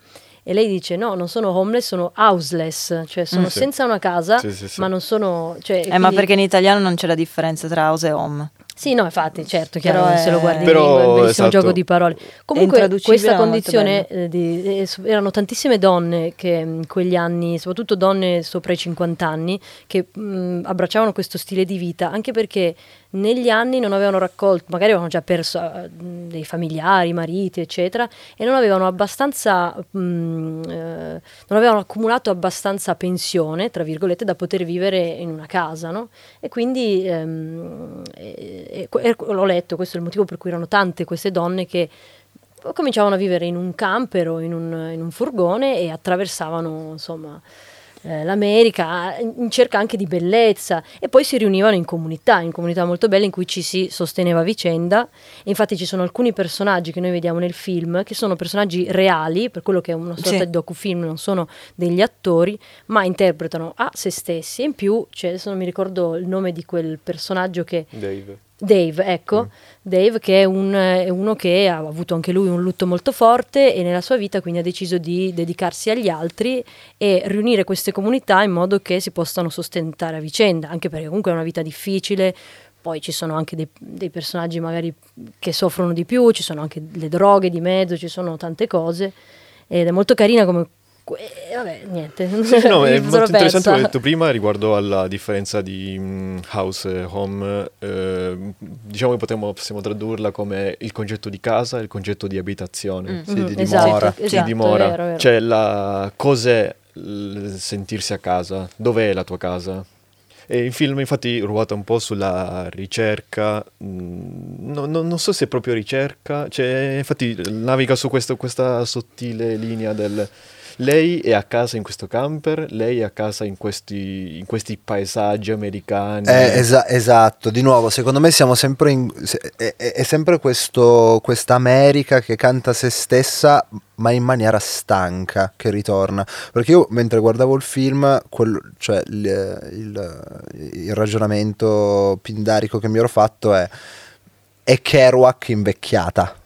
E lei dice no, non sono homeless, sono houseless, cioè sono mm, sì. senza una casa, sì, sì, sì. ma non sono, cioè, eh, quindi... ma perché in italiano non c'è la differenza tra house e home. Sì, no, infatti, certo, chiaro, però se lo guardi però, lì, è un bellissimo esatto. gioco di parole. Comunque questa condizione, eh, di, eh, erano tantissime donne che in quegli anni, soprattutto donne sopra i cinquanta anni, che mh, abbracciavano questo stile di vita, anche perché negli anni non avevano raccolto, magari avevano già perso uh, dei familiari, mariti, eccetera, e non avevano abbastanza, mh, eh, non avevano accumulato abbastanza pensione, tra virgolette, da poter vivere in una casa, no? E quindi ehm, e, e, l'ho letto, questo è il motivo per cui erano tante queste donne che cominciavano a vivere in un camper o in un, in un furgone e attraversavano, insomma, l'America in cerca anche di bellezza, e poi si riunivano in comunità, in comunità molto belle in cui ci si sosteneva a vicenda. E infatti ci sono alcuni personaggi che noi vediamo nel film che sono personaggi reali, per quello che è una sorta sì. di docufilm, non sono degli attori ma interpretano a se stessi, e in più cioè, adesso non mi ricordo il nome di quel personaggio che... Dave. Dave, ecco, mm. Dave che è, un, è uno che ha avuto anche lui un lutto molto forte e nella sua vita quindi ha deciso di dedicarsi agli altri e riunire queste comunità in modo che si possano sostentare a vicenda, anche perché comunque è una vita difficile. Poi ci sono anche dei, dei personaggi magari che soffrono di più, ci sono anche le droghe di mezzo, ci sono tante cose, ed è molto carina come... Eh, vabbè, niente. Sì, no, è molto interessante persa. Quello che ho detto prima riguardo alla differenza di mh, house e home. Eh, diciamo che potremmo, possiamo tradurla come il concetto di casa e il concetto di abitazione, mm. sì, mm. di dimora. Esatto, esatto, dimora. È vero, è vero. Cioè, la, cos'è il sentirsi a casa? Dov'è la tua casa? E il film infatti ruota un po' sulla ricerca, no, no, non so se è proprio ricerca, cioè, infatti naviga su questo, questa sottile linea del... Lei è a casa in questo camper, lei è a casa in questi, in questi paesaggi americani. Eh, esa- esatto, di nuovo, secondo me siamo sempre in, è, è sempre questo, questa America che canta se stessa, ma in maniera stanca, che ritorna. Perché io mentre guardavo il film, quello, cioè il, il, il ragionamento pindarico che mi ero fatto è è Kerouac invecchiata.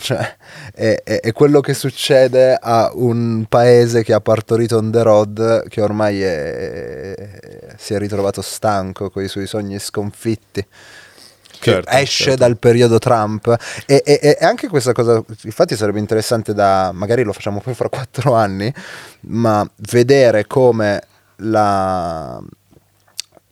Cioè, è, è, è quello che succede a un paese che ha partorito on the road, che ormai è, è, si è ritrovato stanco con i suoi sogni sconfitti, che certo, esce certo. dal periodo Trump. E, e, e anche questa cosa, infatti sarebbe interessante, da magari lo facciamo poi fra quattro anni, ma vedere come la...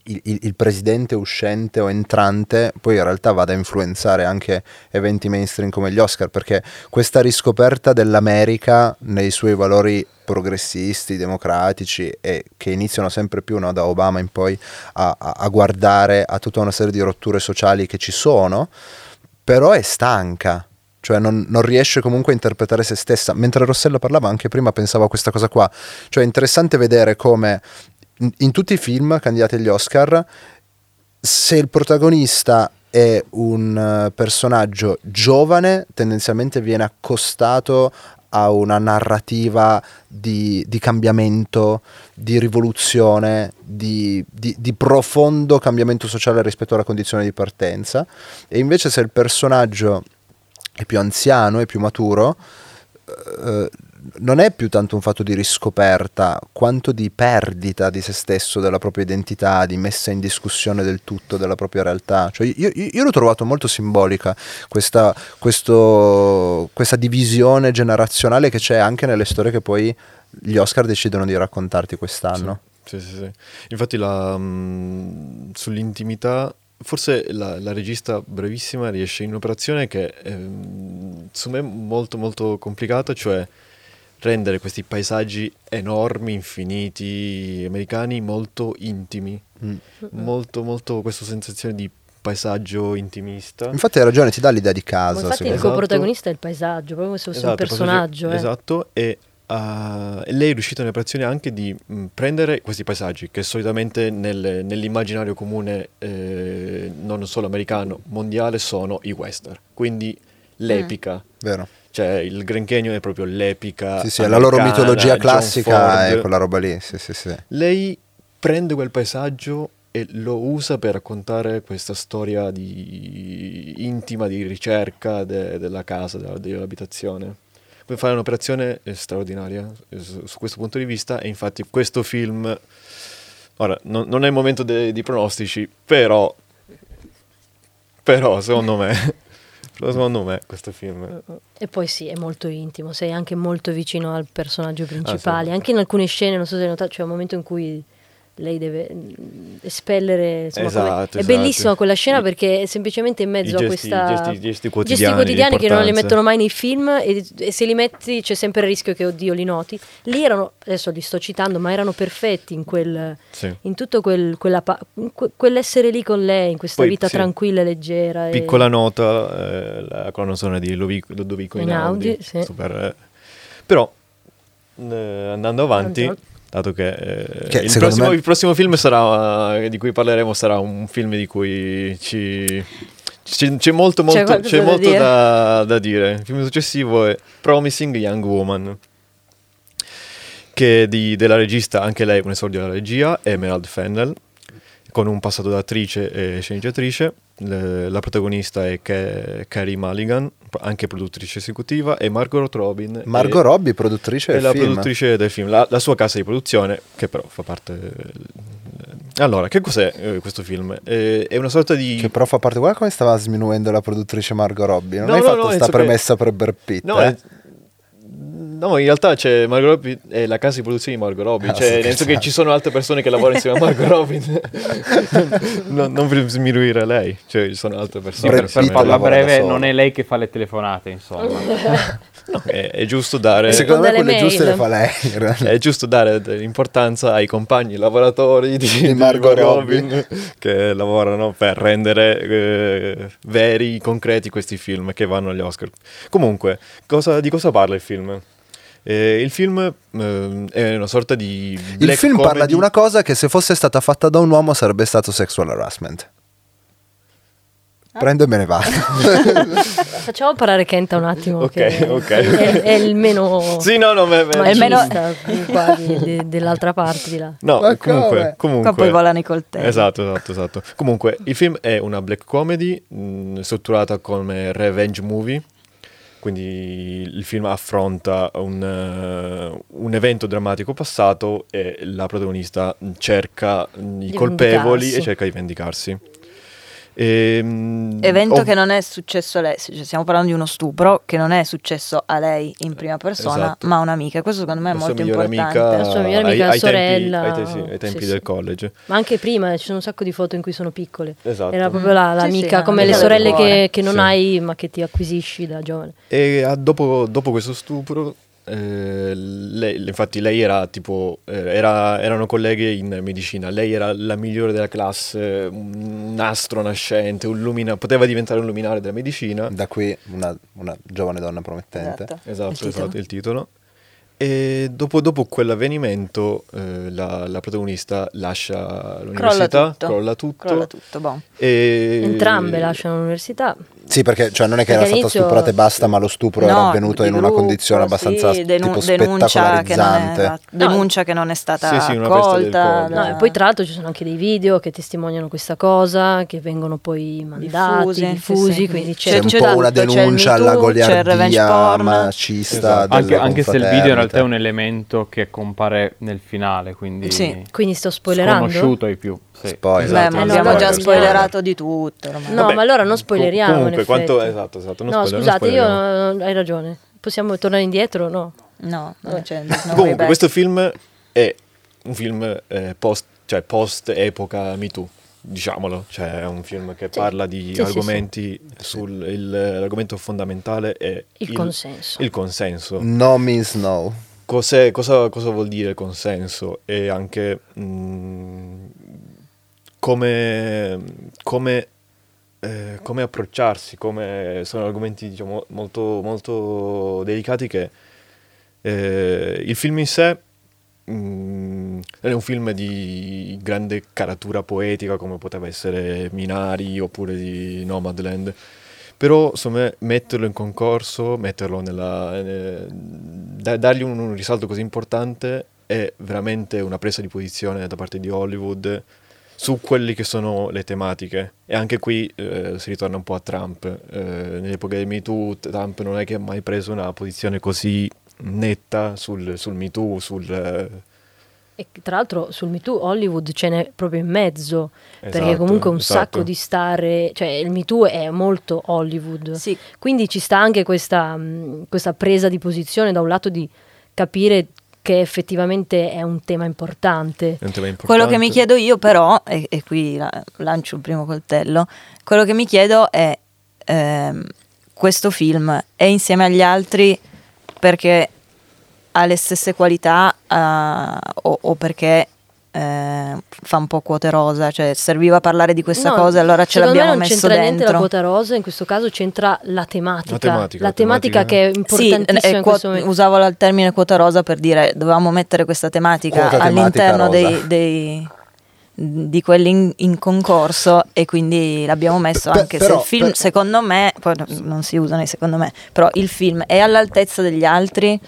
Il, il, il presidente uscente o entrante poi in realtà vada a influenzare anche eventi mainstream come gli Oscar, perché questa riscoperta dell'America nei suoi valori progressisti, democratici, e che iniziano sempre più, no, da Obama in poi a, a, a guardare a tutta una serie di rotture sociali che ci sono, però è stanca, cioè non, non riesce comunque a interpretare se stessa. Mentre Rossella parlava anche prima pensavo a questa cosa qua, cioè è interessante vedere come in tutti i film candidati agli Oscar, se il protagonista è un personaggio giovane, tendenzialmente viene accostato a una narrativa di, di cambiamento, di rivoluzione, di, di, di profondo cambiamento sociale rispetto alla condizione di partenza, e invece se il personaggio è più anziano, è più maturo, eh, non è più tanto un fatto di riscoperta quanto di perdita di se stesso, della propria identità, di messa in discussione del tutto della propria realtà. Cioè io, io l'ho trovato molto simbolica questa, questo, questa divisione generazionale che c'è anche nelle storie che poi gli Oscar decidono di raccontarti quest'anno. Sì, sì, sì, sì. Infatti la, mh, sull'intimità forse la, la regista brevissima riesce in un'operazione che è, su me, molto molto complicata, cioè rendere questi paesaggi enormi, infiniti, americani, molto intimi. Mm. Molto, molto questa sensazione di paesaggio intimista. Infatti hai ragione, ti dà l'idea di casa. Ma infatti il coprotagonista esatto. è il paesaggio, proprio come se fosse esatto, un personaggio. Eh. Esatto, e uh, lei è riuscita nell'operazione anche di mh, prendere questi paesaggi, che solitamente nel, nell'immaginario comune, eh, non solo americano, mondiale, sono i western. Quindi l'epica. Mm. Vero. Cioè il Grand Canyon è proprio l'epica, sì, sì, la loro mitologia classica è quella roba lì, sì, sì, sì. Lei prende quel paesaggio e lo usa per raccontare questa storia di... intima di ricerca de... della casa, de... dell'abitazione. Puoi fare un'operazione straordinaria su questo punto di vista, e infatti questo film, ora non, non è il momento de... di pronostici, però però secondo me però secondo me questo film, e poi sì, è molto intimo, sei anche molto vicino al personaggio principale, ah, sì. Anche in alcune scene, non so se hai notato, c'è cioè un momento in cui lei deve espellere, insomma, esatto, come... esatto. È bellissima quella scena perché è semplicemente in mezzo gesti, a questa gesti, gesti quotidiani, gesti quotidiani che non le mettono mai nei film, e, e se li metti c'è sempre il rischio che oddio li noti. Lì erano, adesso li sto citando, ma erano perfetti in quel sì. in tutto quel quella pa- que- quell'essere lì con lei in questa Poi, vita sì. tranquilla, leggera. Piccola e... nota, eh, la colonna sonora di Ludovico, Ludovico in Einaudi, Audi, sì. super. Però eh, andando avanti Anzio. Dato che, eh, che il, prossimo, me... il prossimo film sarà uh, di cui parleremo sarà un film di cui ci, ci c'è molto, molto, c'è c'è molto da, da, da dire. Il film successivo è Promising Young Woman, che è di, della regista, anche lei un esordio alla regia, Emerald Fennell, con un passato da attrice e sceneggiatrice. Le, la protagonista è Ke- Carey Mulligan, anche produttrice esecutiva, e Margot Robbie. Margot Robbie, produttrice del film. È la produttrice del film, la, la sua casa di produzione, che però fa parte... Allora, che cos'è eh, questo film? Eh, è una sorta di... Che però fa parte... Guarda come stava sminuendo la produttrice Margot Robbie. Non no, hai no, fatto no, sta premessa che... per Brad Pitt, no, eh? è... No, in realtà c'è Margot Robbie, è la casa di produzione di Margot Robbie, no, cioè nel senso che ci sono altre persone che lavorano insieme a Margot Robbie. no, non per sminuire lei, cioè ci sono altre persone. Sì, per farla breve, non è lei che fa le telefonate, insomma. no, è, è giusto dare. Secondo me quelle giuste le fa lei. È giusto dare importanza ai compagni lavoratori di, di Margot di Robbie che lavorano per rendere eh, veri, concreti questi film che vanno agli Oscar. Comunque, cosa, di cosa parla il film? Eh, il film eh, è una sorta di black Il film comedy. Parla di una cosa che se fosse stata fatta da un uomo sarebbe stato sexual harassment. Ah. Prendo e me ne vado. Facciamo parlare Kenta un attimo. Ok, che ok. È, è il meno... Sì, no, no, me, me, è il meno... Quasi de, dell'altra parte di là. No, ma comunque... comunque poi volano i coltelli. Esatto, esatto, esatto. Comunque, il film è una black comedy mh, strutturata come revenge movie. Quindi il film affronta un, uh, un evento drammatico passato e la protagonista cerca i colpevoli e cerca di vendicarsi. E, evento oh, che non è successo a lei, cioè stiamo parlando di uno stupro che non è successo a lei in prima persona, esatto. ma a un'amica. Questo secondo me è la molto importante. Amica, la sua migliore amica, ai, la sorella. Ai tempi, ai te- sì, ai tempi sì, del sì. college. Ma anche prima ci sono un sacco di foto in cui sono piccole. Esatto. Era proprio la, l'amica, sì, sì, come le sorelle che, che non sì. hai ma che ti acquisisci da giovane. E dopo, dopo questo stupro, eh, lei, infatti lei era tipo eh, era, erano colleghe in medicina, lei era la migliore della classe, un astro nascente, un lumina, poteva diventare un luminare della medicina, da qui una, una giovane donna promettente, esatto, esatto, il, esatto titolo. il titolo. E dopo, dopo quell'avvenimento eh, la, la protagonista lascia l'università, crolla tutto, crolla tutto, crolla tutto boh. e... entrambe lasciano l'università. Sì, perché cioè non è che perché era stata stuprata e basta, ma lo stupro no, era avvenuto in una gruppo, condizione abbastanza sì, denun- tipo spettacolarizzante. Che è, denuncia che non è stata sì, sì, accolta. No, e poi tra l'altro ci sono anche dei video che testimoniano questa cosa, che vengono poi mandati, diffusi, diffusi sì, sì. quindi c'è, c'è un c'è po' tanto, una denuncia alla goliardia macista. Esatto. Anche, anche se il video in realtà è un elemento che compare nel finale, quindi, sì. quindi sto spoilerando. Sconosciuto ai più. Sì. Spoiler, esatto, eh, non abbiamo già spoilerato di tutto. Ormai. No, Vabbè, ma allora non spoileriamo. Comunque, quanto esatto, esatto. Non no, spoiler, scusate, non io hai ragione. Possiamo tornare indietro? No, no, non c'è. No, comunque, questo film è un film eh, post, cioè post epoca Me Too, diciamolo. Cioè, è un film che sì. parla di sì, argomenti sì, sì. sul il, l'argomento fondamentale è il, il consenso. Il consenso. No means no. Cos'è, cosa, cosa vuol dire consenso? E anche. Mh, Come, come, eh, come approcciarsi, come sono argomenti diciamo, molto, molto delicati che eh, il film in sé mh, è un film di grande caratura poetica come poteva essere Minari oppure di Nomadland, però insomma, metterlo in concorso, metterlo nella, eh, da, dargli un, un risalto così importante è veramente una presa di posizione da parte di Hollywood su quelli che sono le tematiche. E anche qui eh, si ritorna un po' a Trump. Eh, nell'epoca del Me Too, Trump non è che ha mai preso una posizione così netta sul, sul Me Too, sul, E tra l'altro sul Me Too Hollywood ce n'è proprio in mezzo, esatto, perché comunque un esatto. sacco di star, cioè il Me Too è molto Hollywood, sì. Quindi ci sta anche questa, questa presa di posizione da un lato di capire che effettivamente è un tema importante, è un tema importante. Quello che mi chiedo io però, e, e qui la, lancio un primo coltello, quello che mi chiedo è ehm, questo film è insieme agli altri perché ha le stesse qualità uh, o, o perché eh, fa un po' quota rosa, cioè serviva a parlare di questa no, cosa, allora ce l'abbiamo me messo dentro. Non c'entra niente la quota rosa, in questo caso c'entra la tematica, la tematica, la tematica, tematica che è importantissima, sì, in quo- questo momento. Usavo il termine quota rosa per dire dovevamo mettere questa tematica quota all'interno tematica dei, dei di quelli in, in concorso, e quindi l'abbiamo messo P- anche però, se il film per... secondo me, poi non si usano i secondo me, però il film è all'altezza degli altri.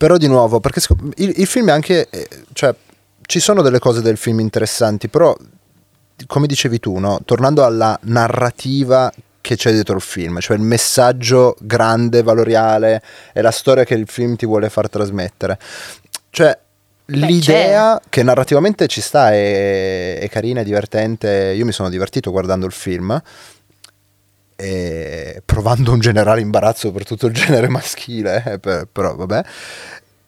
Però di nuovo, perché il, il film è anche, cioè ci sono delle cose del film interessanti, però come dicevi tu, no? Tornando alla narrativa che c'è dietro il film, cioè il messaggio grande, valoriale, è la storia che il film ti vuole far trasmettere, cioè Beh, l'idea c'è. Che narrativamente ci sta, è, è carina, è divertente, io mi sono divertito guardando il film, e provando un generale imbarazzo per tutto il genere maschile, eh, per, però vabbè,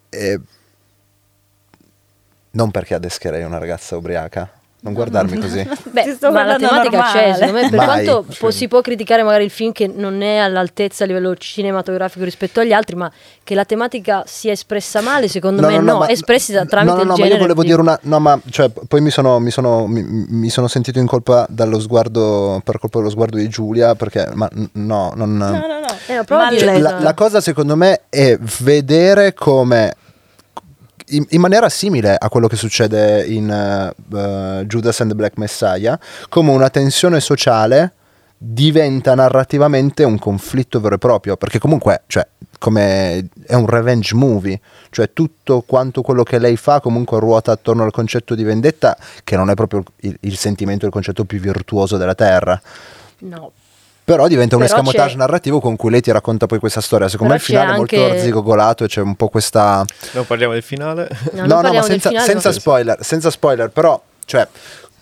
e non perché adescherei una ragazza ubriaca, non guardarmi così. Beh, ma la tematica normale. C'è, secondo me, per Mai. Quanto cioè. si può criticare magari il film che non è all'altezza a livello cinematografico rispetto agli altri, ma che la tematica sia espressa male, secondo no, me no, no, no è espressa tramite no, no, il no, genere. No, ma io volevo di... dire una no, ma cioè poi mi sono mi sono mi, mi sono sentito in colpa dallo sguardo, per colpa dello sguardo di Giulia, perché ma no, non No, no, no. Eh, cioè, la, la cosa secondo me è vedere come In, in maniera simile a quello che succede in uh, uh, Judas and the Black Messiah, come una tensione sociale diventa narrativamente un conflitto vero e proprio, perché comunque cioè, come è un revenge movie, cioè tutto quanto quello che lei fa comunque ruota attorno al concetto di vendetta, che non è proprio il, il sentimento, il concetto più virtuoso della terra. No. Però diventa un escamotage narrativo con cui lei ti racconta poi questa storia. Secondo me il finale è molto arzigogolato e c'è un po' questa... Non parliamo del finale? No, no, no, ma senza, finale, senza no. spoiler, senza spoiler, però cioè,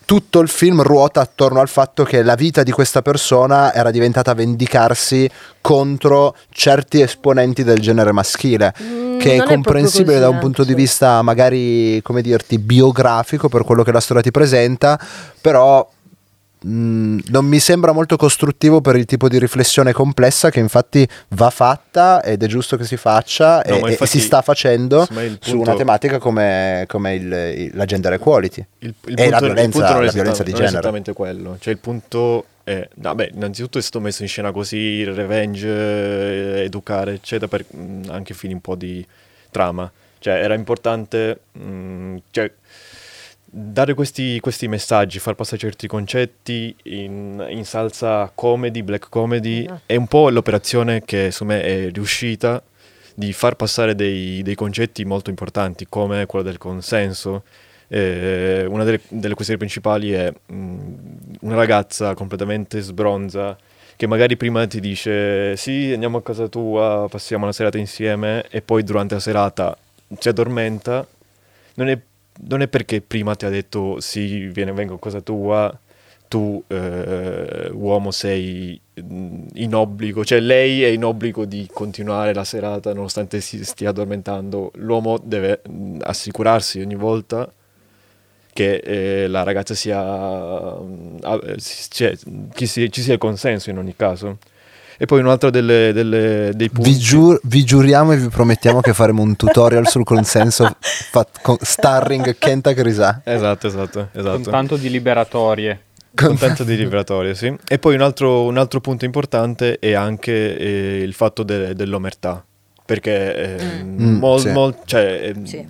tutto il film ruota attorno al fatto che la vita di questa persona era diventata vendicarsi contro certi esponenti del genere maschile, mm, che è comprensibile da un punto di vista magari, come dirti, biografico per quello che la storia ti presenta, però... Mm, non mi sembra molto costruttivo per il tipo di riflessione complessa che infatti va fatta ed è giusto che si faccia, no, e, e si sta facendo punto, su una tematica come, come il, il, la gender equality il, il e punto, la violenza, il punto la violenza di genere. Non è esattamente quello, cioè il punto è, vabbè, innanzitutto è stato messo in scena così, revenge, educare eccetera, per mh, anche fini un po' di trama, cioè era importante mh, cioè dare questi, questi messaggi, far passare certi concetti in, in salsa comedy, black comedy, no. È un po' l'operazione che insomma è riuscita di far passare dei, dei concetti molto importanti come quello del consenso. Eh, una delle, delle questioni principali è mh, una ragazza completamente sbronza che magari prima ti dice sì, andiamo a casa tua, passiamo la serata insieme, e poi durante la serata si addormenta. Non è Non è perché prima ti ha detto sì, viene, vengo a casa tua, tu eh, uomo sei in obbligo, cioè lei è in obbligo di continuare la serata nonostante si stia addormentando. L'uomo deve assicurarsi ogni volta che eh, la ragazza sia, cioè, che si, ci sia il consenso in ogni caso. E poi un'altra delle, delle, dei punti... Vi, giur, vi giuriamo e vi promettiamo che faremo un tutorial sul consenso fat, con, starring Kenta Grisà. Esatto, esatto, esatto. Con tanto di liberatorie. Con, con tanto di liberatorie, sì. E poi un altro, un altro punto importante è anche eh, il fatto de, dell'omertà. Perché... Eh, mm, mol, sì. mol, cioè, eh, sì.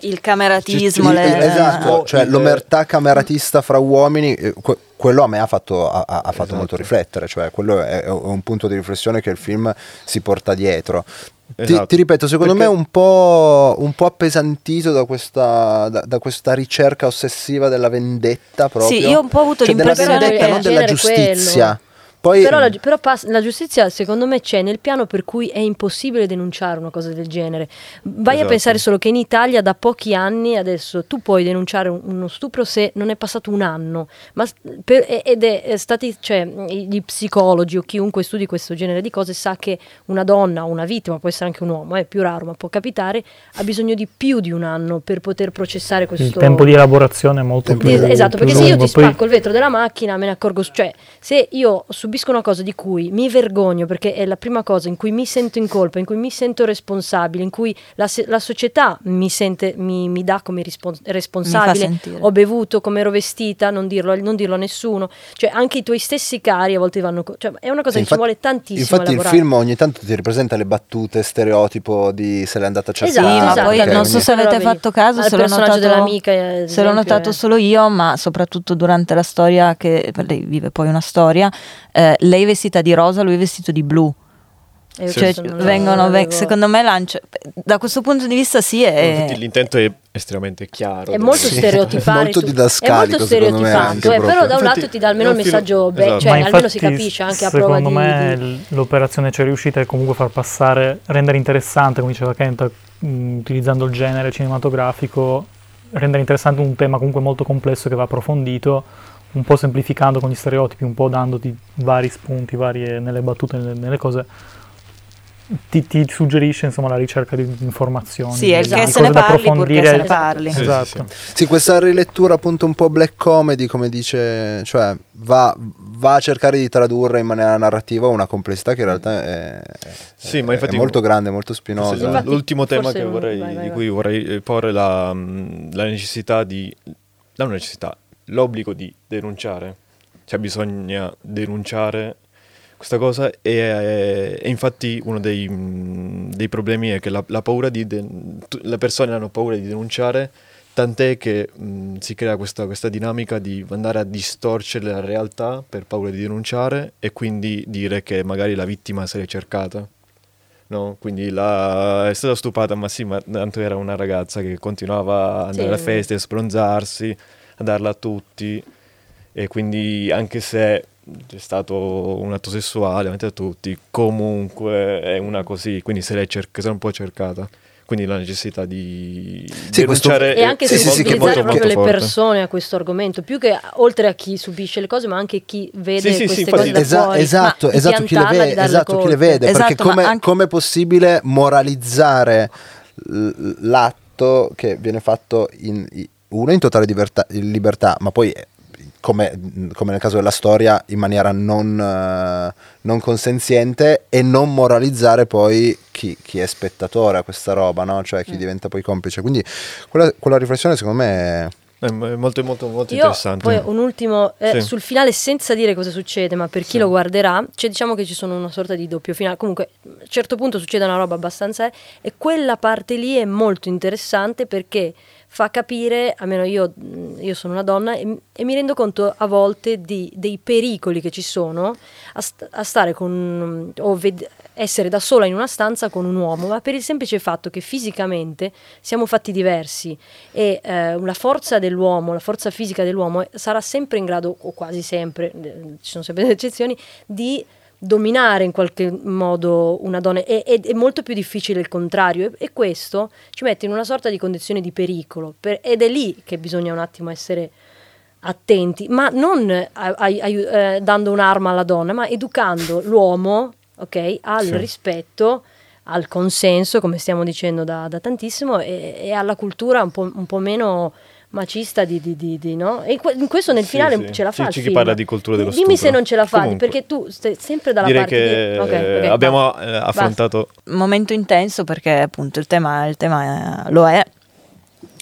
Il cameratismo... Il, le... Esatto, cioè il, l'omertà cameratista fra uomini... Eh, que- Quello a me ha fatto, ha, ha fatto esatto. molto riflettere, cioè quello è, è un punto di riflessione che il film si porta dietro. Esatto. Ti, ti ripeto, secondo Perché... me un po', un po' appesantito da questa, da, da questa ricerca ossessiva della vendetta proprio. Sì, io ho un po' avuto cioè l'impressione della vendetta, non della giustizia. Quello. Poi, però, la, però pass- la giustizia secondo me c'è nel piano per cui è impossibile denunciare una cosa del genere. Vai esatto. a pensare solo che in Italia da pochi anni adesso tu puoi denunciare uno stupro se non è passato un anno, ma per, ed è, è stati, cioè, gli psicologi o chiunque studi questo genere di cose sa che una donna o una vittima, può essere anche un uomo, è più raro ma può capitare, ha bisogno di più di un anno per poter processare questo. Il tempo di elaborazione è molto di, più esatto, più perché lungo. Se io ti spacco poi... il vetro della macchina me ne accorgo, cioè se io subisco una cosa di cui mi vergogno perché è la prima cosa in cui mi sento in colpa, in cui mi sento responsabile, in cui la, la società mi sente, mi, mi dà come rispons- responsabile, ho bevuto, come ero vestita, non dirlo, non dirlo a nessuno, cioè anche i tuoi stessi cari a volte vanno, cioè, è una cosa infatti, che ci vuole tantissimo infatti elaborare. Il film ogni tanto ti ripresenta le battute stereotipo di se l'è andata a cercare esatto, esatto, poi okay, non so se avete fatto caso, se l'ho, notato, dell'amica, esempio, se l'ho notato eh. solo io, ma soprattutto durante la storia che lei vive poi una storia, eh, lei vestita di rosa, lui vestito di blu. Cioè, vengono, avevo... secondo me lancia da questo punto di vista sì è... l'intento è estremamente chiaro, è molto stereotipato, è molto didascalico, è molto stereotipato, me, eh, però da un infatti, lato ti dà almeno il messaggio be- esatto. cioè, almeno infatti, si capisce anche a prova di secondo me di... l'operazione c'è riuscita e comunque far passare, rendere interessante, come diceva Kent, utilizzando il genere cinematografico, rendere interessante un tema comunque molto complesso che va approfondito, un po' semplificando con gli stereotipi, un po' dandoti vari spunti, varie nelle battute, nelle, nelle cose. Ti, ti suggerisce insomma la ricerca di informazioni, sì, è il che se ne parli purché se ne parli esatto. sì, sì, sì. sì, questa rilettura appunto un po' black comedy, come dice, cioè va, va a cercare di tradurre in maniera narrativa una complessità che in realtà è, sì, è, ma infatti, è molto grande, molto spinosa. Sì, infatti, l'ultimo tema che vorrei, vai, vai, vai. di cui vorrei porre la, la necessità di la necessità, l'obbligo di denunciare, cioè bisogna denunciare questa cosa, è, è infatti uno dei, dei problemi è che la, la paura di de, le persone hanno paura di denunciare, tant'è che mh, si crea questa, questa dinamica di andare a distorcere la realtà per paura di denunciare e quindi dire che magari la vittima si è cercata, no? Quindi la, è stata stupata, ma sì, ma tanto era una ragazza che continuava ad andare sì. a feste, a spronzarsi, a darla a tutti, e quindi anche se c'è stato un atto sessuale davanti a tutti, comunque è una così, quindi se l'è cerc- se un po' cercata, quindi la necessità di sì, denunciare questo... e anche sì, sensibilizzare sì, proprio le forte. persone a questo argomento, più che oltre a chi subisce le cose ma anche chi vede sì, queste sì, cose da esa- fuori esatto, esatto, chi le vede, esatto chi le vede esatto, perché come anche... com'è possibile moralizzare l'atto che viene fatto in, uno in totale libertà, in libertà, ma poi Come, come nel caso della storia, in maniera non, uh, non consenziente, e non moralizzare poi chi, chi è spettatore a questa roba, no? Cioè chi mm. diventa poi complice. Quindi quella, quella riflessione secondo me è... È molto molto molto Io, interessante. Poi un ultimo eh, sì. sul finale, senza dire cosa succede, ma per chi sì. lo guarderà, cioè, diciamo che ci sono una sorta di doppio finale. Comunque a un certo punto succede una roba abbastanza, e quella parte lì è molto interessante perché fa capire, almeno io, io sono una donna e, e mi rendo conto a volte di, dei pericoli che ci sono a, st- a stare con o ved- essere da sola in una stanza con un uomo, ma per il semplice fatto che fisicamente siamo fatti diversi e eh, la forza dell'uomo, la forza fisica dell'uomo sarà sempre in grado, o quasi sempre, ci sono sempre delle eccezioni, di dominare in qualche modo una donna, è, è, è molto più difficile il contrario, e, e questo ci mette in una sorta di condizione di pericolo per, ed è lì che bisogna un attimo essere attenti, ma non a, a, a, dando un'arma alla donna, ma educando l'uomo, ok, al sì. rispetto, al consenso, come stiamo dicendo da, da tantissimo, e, e alla cultura un po', un po' meno macista di, di, di, di no? E in questo nel finale sì, sì. ce la fa, c'è chi parla di cultura dello stupro, dimmi se non ce la fa. Comunque, perché tu stai sempre dalla parte che di... okay, okay, abbiamo eh, affrontato un momento intenso perché appunto il tema, il tema lo è,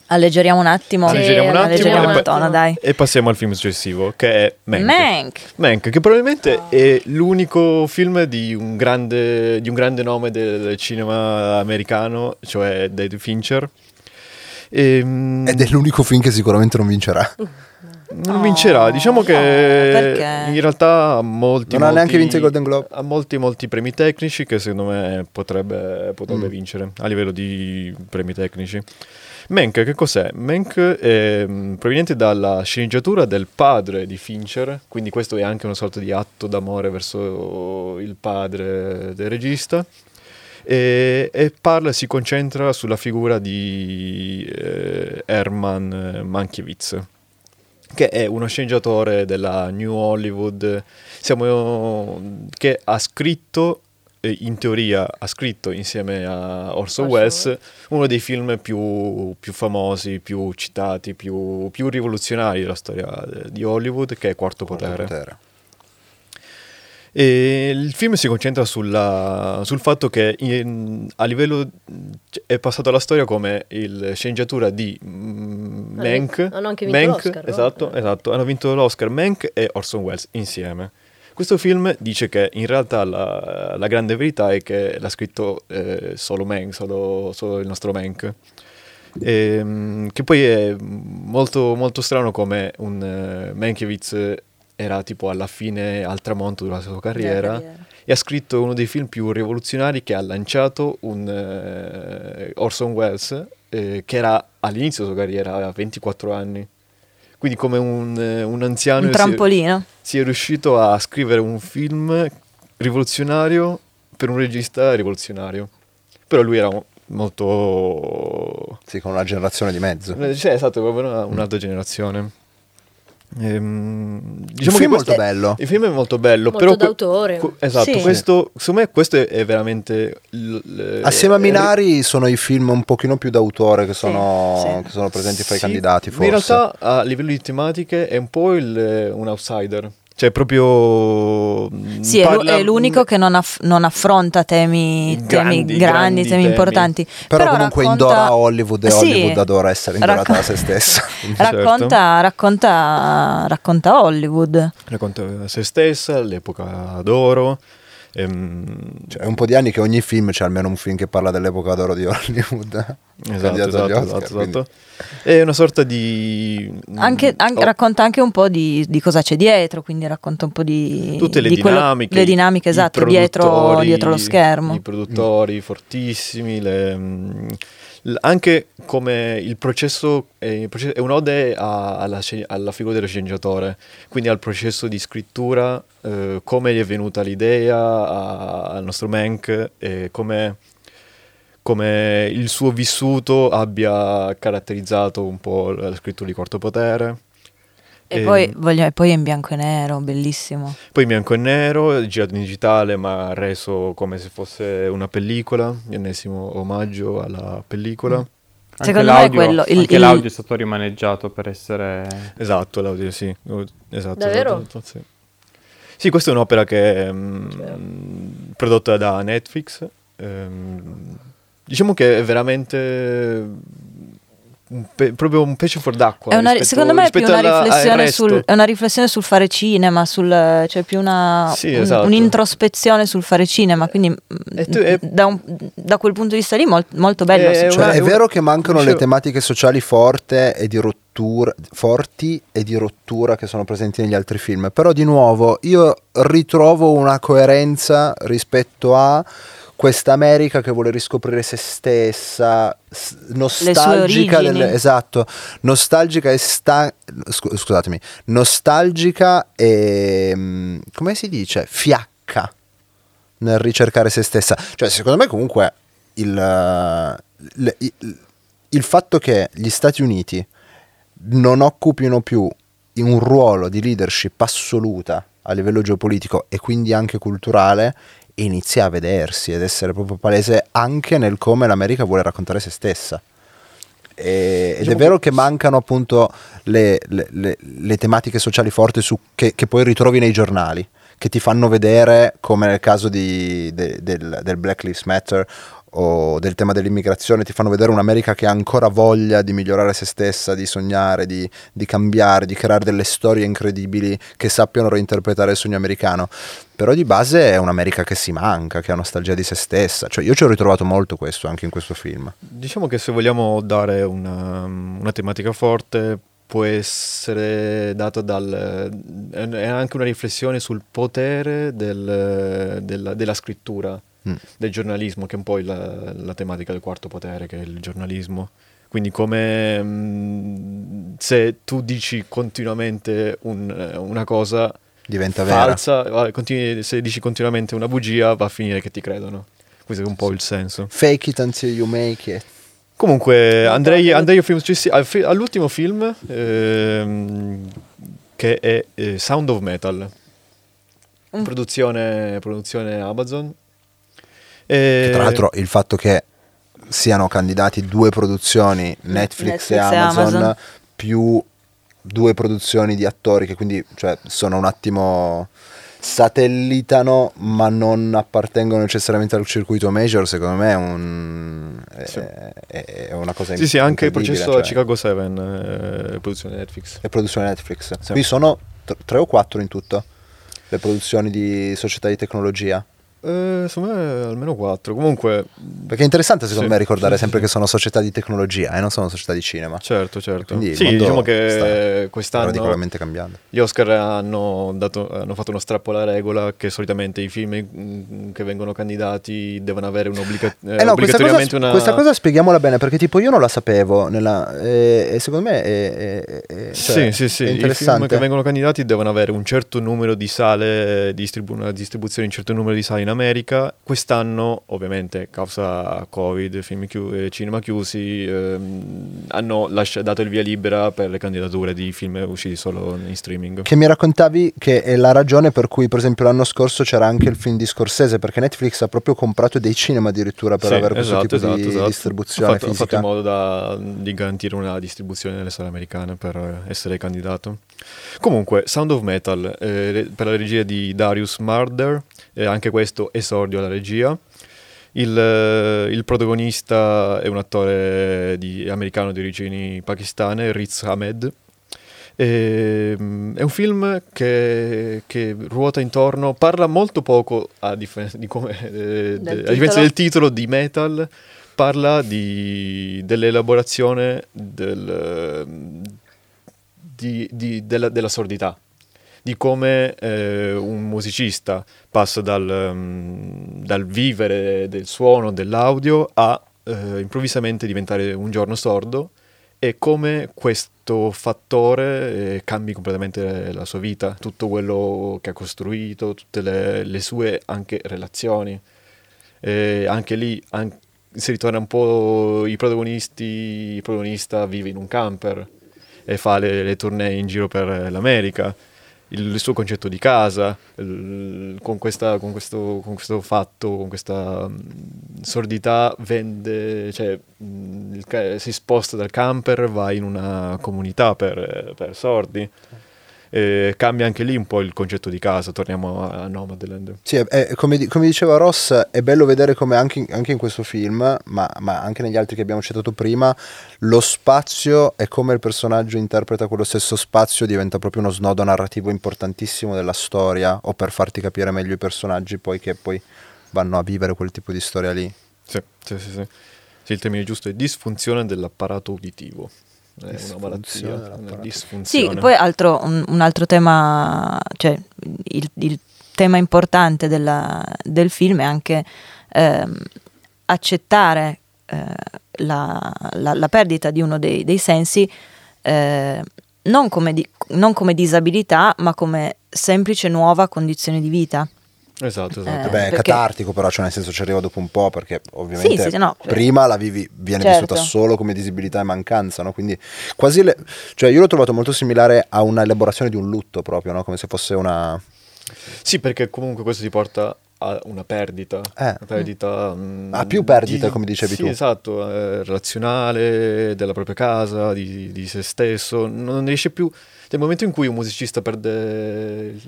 alleggeriamo un attimo, sì, alleggeriamo un attimo, alleggeriamo e, pa- tono, dai. E passiamo al film successivo che è Mank, Mank. Mank che probabilmente oh. è l'unico film di un grande, di un grande nome del cinema americano, cioè David Fincher. Ed è l'unico film che sicuramente non vincerà. Non oh, vincerà, diciamo che no, in realtà molti, non molti, ha neanche vinto il Golden Globe. Ha molti molti premi tecnici che secondo me potrebbe, potrebbe mm. vincere a livello di premi tecnici. Mank, che cos'è? Mank è proveniente dalla sceneggiatura del padre di Fincher, quindi questo è anche una sorta di atto d'amore verso il padre del regista. E, e parla, si concentra sulla figura di eh, Herman Mankiewicz, che è uno sceneggiatore della New Hollywood, siamo, che ha scritto, in teoria ha scritto insieme a Orson Welles uno dei film più, più famosi, più citati, più, più rivoluzionari della storia di Hollywood, che è Quarto Potere. E il film si concentra sulla, sul fatto che in, a livello è passato alla storia come il sceneggiatura di mm, Mank, hanno anche vinto Mank, l'Oscar, esatto, no? esatto, hanno vinto l'Oscar Mank e Orson Welles insieme. Questo film dice che in realtà la, la grande verità è che l'ha scritto eh, solo Mank, solo, solo il nostro Mank. E, che poi è molto, molto strano come un uh, Mankiewicz era tipo alla fine, al tramonto della sua carriera, yeah, yeah. e ha scritto uno dei film più rivoluzionari che ha lanciato un eh, Orson Welles, eh, che era all'inizio della sua carriera, aveva ventiquattro anni, quindi come un, eh, un anziano, un trampolino, si è, si è riuscito a scrivere un film rivoluzionario per un regista rivoluzionario, però lui era molto... Sì, con una generazione di mezzo. Cioè, esatto, proprio una, un'altra mm. generazione. Ehm, diciamo il film che questo, è molto bello. Il film è molto bello, molto però d'autore. Que- esatto, sì. questo, secondo me questo è veramente l- l- assieme a Minari l- sono i film un pochino più d'autore che sono, sì, sì. Che sono presenti fra sì. i candidati, forse. In realtà a livello di tematiche è un po' il, un outsider. Cioè proprio sì, parla... è l'unico che non, aff- non affronta temi grandi, temi, grandi, grandi, temi, temi importanti, però, però comunque racconta... indora Hollywood e sì, Hollywood adora essere indorata Racco... da se stessa. racconta, racconta, racconta Hollywood, racconta se stessa, l'epoca d'oro. Ehm... Cioè, è un po' di anni che ogni film c'è almeno un film che parla dell'epoca d'oro di Hollywood. Esatto, esatto, Oscar, esatto, esatto. È una sorta di anche, anche, oh. racconta anche un po' di, di cosa c'è dietro, quindi racconta un po' di tutte le di dinamiche quello, le dinamiche esatto dietro, dietro lo schermo, i produttori mm. fortissimi, le, anche come il processo è un'ode alla, alla figura dello sceneggiatore, quindi al processo di scrittura, eh, come gli è venuta l'idea a, al nostro Mank, eh, come come il suo vissuto abbia caratterizzato un po' la scrittura di Quarto Potere. E, e poi, voglio, poi in bianco e nero, bellissimo. Poi in bianco e nero, girato in digitale ma reso come se fosse una pellicola, l'ennesimo omaggio alla pellicola. Mm. Anche secondo me è quello. Il, anche il... l'audio è stato rimaneggiato per essere... Esatto, l'audio sì. Esatto, davvero? Esatto, sì. Sì, questa è un'opera che è mh, prodotta da Netflix. Ehm, Diciamo che è veramente un pe- proprio un pesce fuor d'acqua. È una, rispetto, secondo me è più una alla, riflessione sul, è una riflessione sul fare cinema, sul, cioè più una sì, un, esatto. un'introspezione sul fare cinema. Quindi tu, è, da, un, da quel punto di vista lì molto, molto bello. È, cioè, è vero che mancano le tematiche sociali forte e di rottura, forti e di rottura che sono presenti negli altri film. Però di nuovo io ritrovo una coerenza rispetto a questa America che vuole riscoprire se stessa, nostalgica del, esatto, nostalgica e sta, scusatemi, nostalgica e come si dice? Fiacca nel ricercare se stessa. Cioè, secondo me comunque il il, il, il fatto che gli Stati Uniti non occupino più un ruolo di leadership assoluta a livello geopolitico e quindi anche culturale inizia a vedersi ed essere proprio palese anche nel come l'America vuole raccontare se stessa. E, ed è vero che mancano appunto le, le, le, le tematiche sociali forti su, che, che poi ritrovi nei giornali, che ti fanno vedere, come nel caso di, de, del, del Black Lives Matter o del tema dell'immigrazione, ti fanno vedere un'America che ha ancora voglia di migliorare se stessa, di sognare, di, di cambiare, di creare delle storie incredibili che sappiano reinterpretare il sogno americano. Però di base è un'America che si manca, che ha nostalgia di se stessa. Cioè io ci ho ritrovato molto questo anche in questo film. Diciamo che se vogliamo dare una, una tematica forte può essere data dal... è anche una riflessione sul potere del, della, della scrittura, del giornalismo, che è un po' la, la tematica del Quarto Potere, che è il giornalismo. Quindi come mh, se tu dici continuamente un, una cosa diventa falsa, vera. Continui, se dici continuamente una bugia va a finire che ti credono. Questo è un po' il senso. Fake it until you make it. Comunque andrei, andrei film, all'ultimo film ehm, che è eh, Sound of Metal, mm. produzione, produzione Amazon. E... tra l'altro il fatto che siano candidati due produzioni Netflix, Netflix e, Amazon, e Amazon più due produzioni di attori che quindi cioè, sono un attimo satellitano ma non appartengono necessariamente al circuito major, secondo me è, un, è, sì. è, è una cosa sì, sì, anche il processo cioè. Chicago sette è produzione Netflix è produzione Netflix sì. Qui sono t- tre o quattro in tutto le produzioni di società di tecnologia. Eh, insomma almeno quattro comunque, perché è interessante secondo sì, me ricordare sì, sempre sì. che sono società di tecnologia e eh, non sono società di cinema. Certo, certo. Quindi sì, diciamo che quest'anno particolarmente cambiando. Gli Oscar hanno dato hanno fatto uno strappo alla regola che solitamente i film che vengono candidati devono avere un obbliga- eh no, obbligatoriamente questa cosa, una questa cosa spieghiamola bene, perché tipo io non la sapevo nella e eh, secondo me è, è, è cioè, sì, sì, sì. È interessante. I film che vengono candidati devono avere un certo numero di sale, distribu- una distribuzione, un certo numero di sale in America. Quest'anno ovviamente causa Covid, film chiu- cinema chiusi ehm, hanno lascia- dato il via libera per le candidature di film usciti solo in streaming, che mi raccontavi che è la ragione per cui per esempio l'anno scorso c'era anche il film di Scorsese, perché Netflix ha proprio comprato dei cinema addirittura per sì, avere questo esatto, tipo esatto, di esatto. distribuzione ho fatto, fisica ho fatto in modo da, di garantire una distribuzione nelle sale americane per essere candidato. Comunque Sound of Metal eh, per la regia di Darius Marder, eh, anche questo esordio alla regia. Il, il protagonista è un attore di, americano di origini pakistane, Riz Ahmed. E, è un film che, che ruota intorno, parla molto poco a, dif- di come, eh, de, a differenza del titolo di Metal, parla di, dell'elaborazione del... Di, di, della, della sordità, di come eh, un musicista passa dal, um, dal vivere del suono, dell'audio, a eh, improvvisamente diventare un giorno sordo, e come questo fattore eh, cambi completamente la sua vita, tutto quello che ha costruito, tutte le, le sue anche relazioni. E anche lì an- si ritorna un po' i protagonisti, il protagonista vive in un camper e fa le, le tournée in giro per l'America, il, il suo concetto di casa, il, con, questa, con, questo, con questo fatto, con questa mh, sordità vende, cioè, mh, il, si sposta dal camper, va in una comunità per, per sordi. E cambia anche lì un po' il concetto di casa, torniamo a Nomadland. Sì, è, è, come, come diceva Ross, è bello vedere come anche in, anche in questo film, ma, ma anche negli altri che abbiamo citato prima, lo spazio e come il personaggio interpreta quello stesso spazio diventa proprio uno snodo narrativo importantissimo della storia, o per farti capire meglio i personaggi poi che poi vanno a vivere quel tipo di storia lì. Sì, sì, sì, sì. Sì, il termine giusto è disfunzione dell'apparato uditivo. È una malattia, una disfunzione. Sì, poi altro, un, un altro tema, cioè il, il tema importante della, del film è anche eh, accettare eh, la, la, la perdita di uno dei, dei sensi eh, non, come di, non come disabilità, ma come semplice nuova condizione di vita. Esatto, esatto. Eh, Beh, è perché... catartico, però, cioè nel senso ci arriva dopo un po', perché ovviamente sì, sì, no, prima la vivi viene certo. vissuta solo come disabilità e mancanza, no? Quindi quasi le... cioè io l'ho trovato molto similare a una elaborazione di un lutto proprio, no? Come se fosse una sì, perché comunque questo ti porta a una perdita, eh. una perdita mm. a più perdite, di... come dicevi sì, tu. Esatto, eh, relazionale, della propria casa, di, di se stesso, non riesce più. Nel momento in cui un musicista perde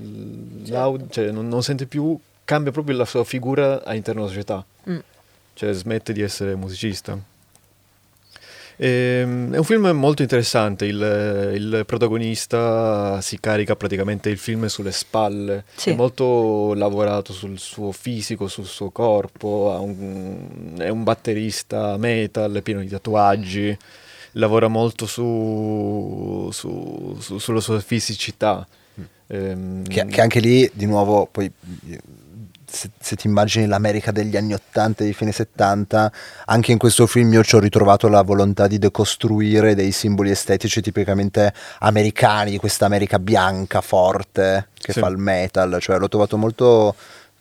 l'audio, cioè non, non sente più, cambia proprio la sua figura all'interno della società, mm. cioè smette di essere musicista. E, è un film molto interessante, il, il protagonista si carica praticamente il film sulle spalle, sì. è molto lavorato sul suo fisico, sul suo corpo, ha un, è un batterista metal pieno di tatuaggi, lavora molto su, su, su sulla sua fisicità, mm. ehm, che, che anche lì di nuovo poi se, se ti immagini l'America degli anni ottanta e dei fine settanta, anche in questo film io ci ho ritrovato la volontà di decostruire dei simboli estetici tipicamente americani, di questa America bianca forte che sì. fa il metal, cioè l'ho trovato molto...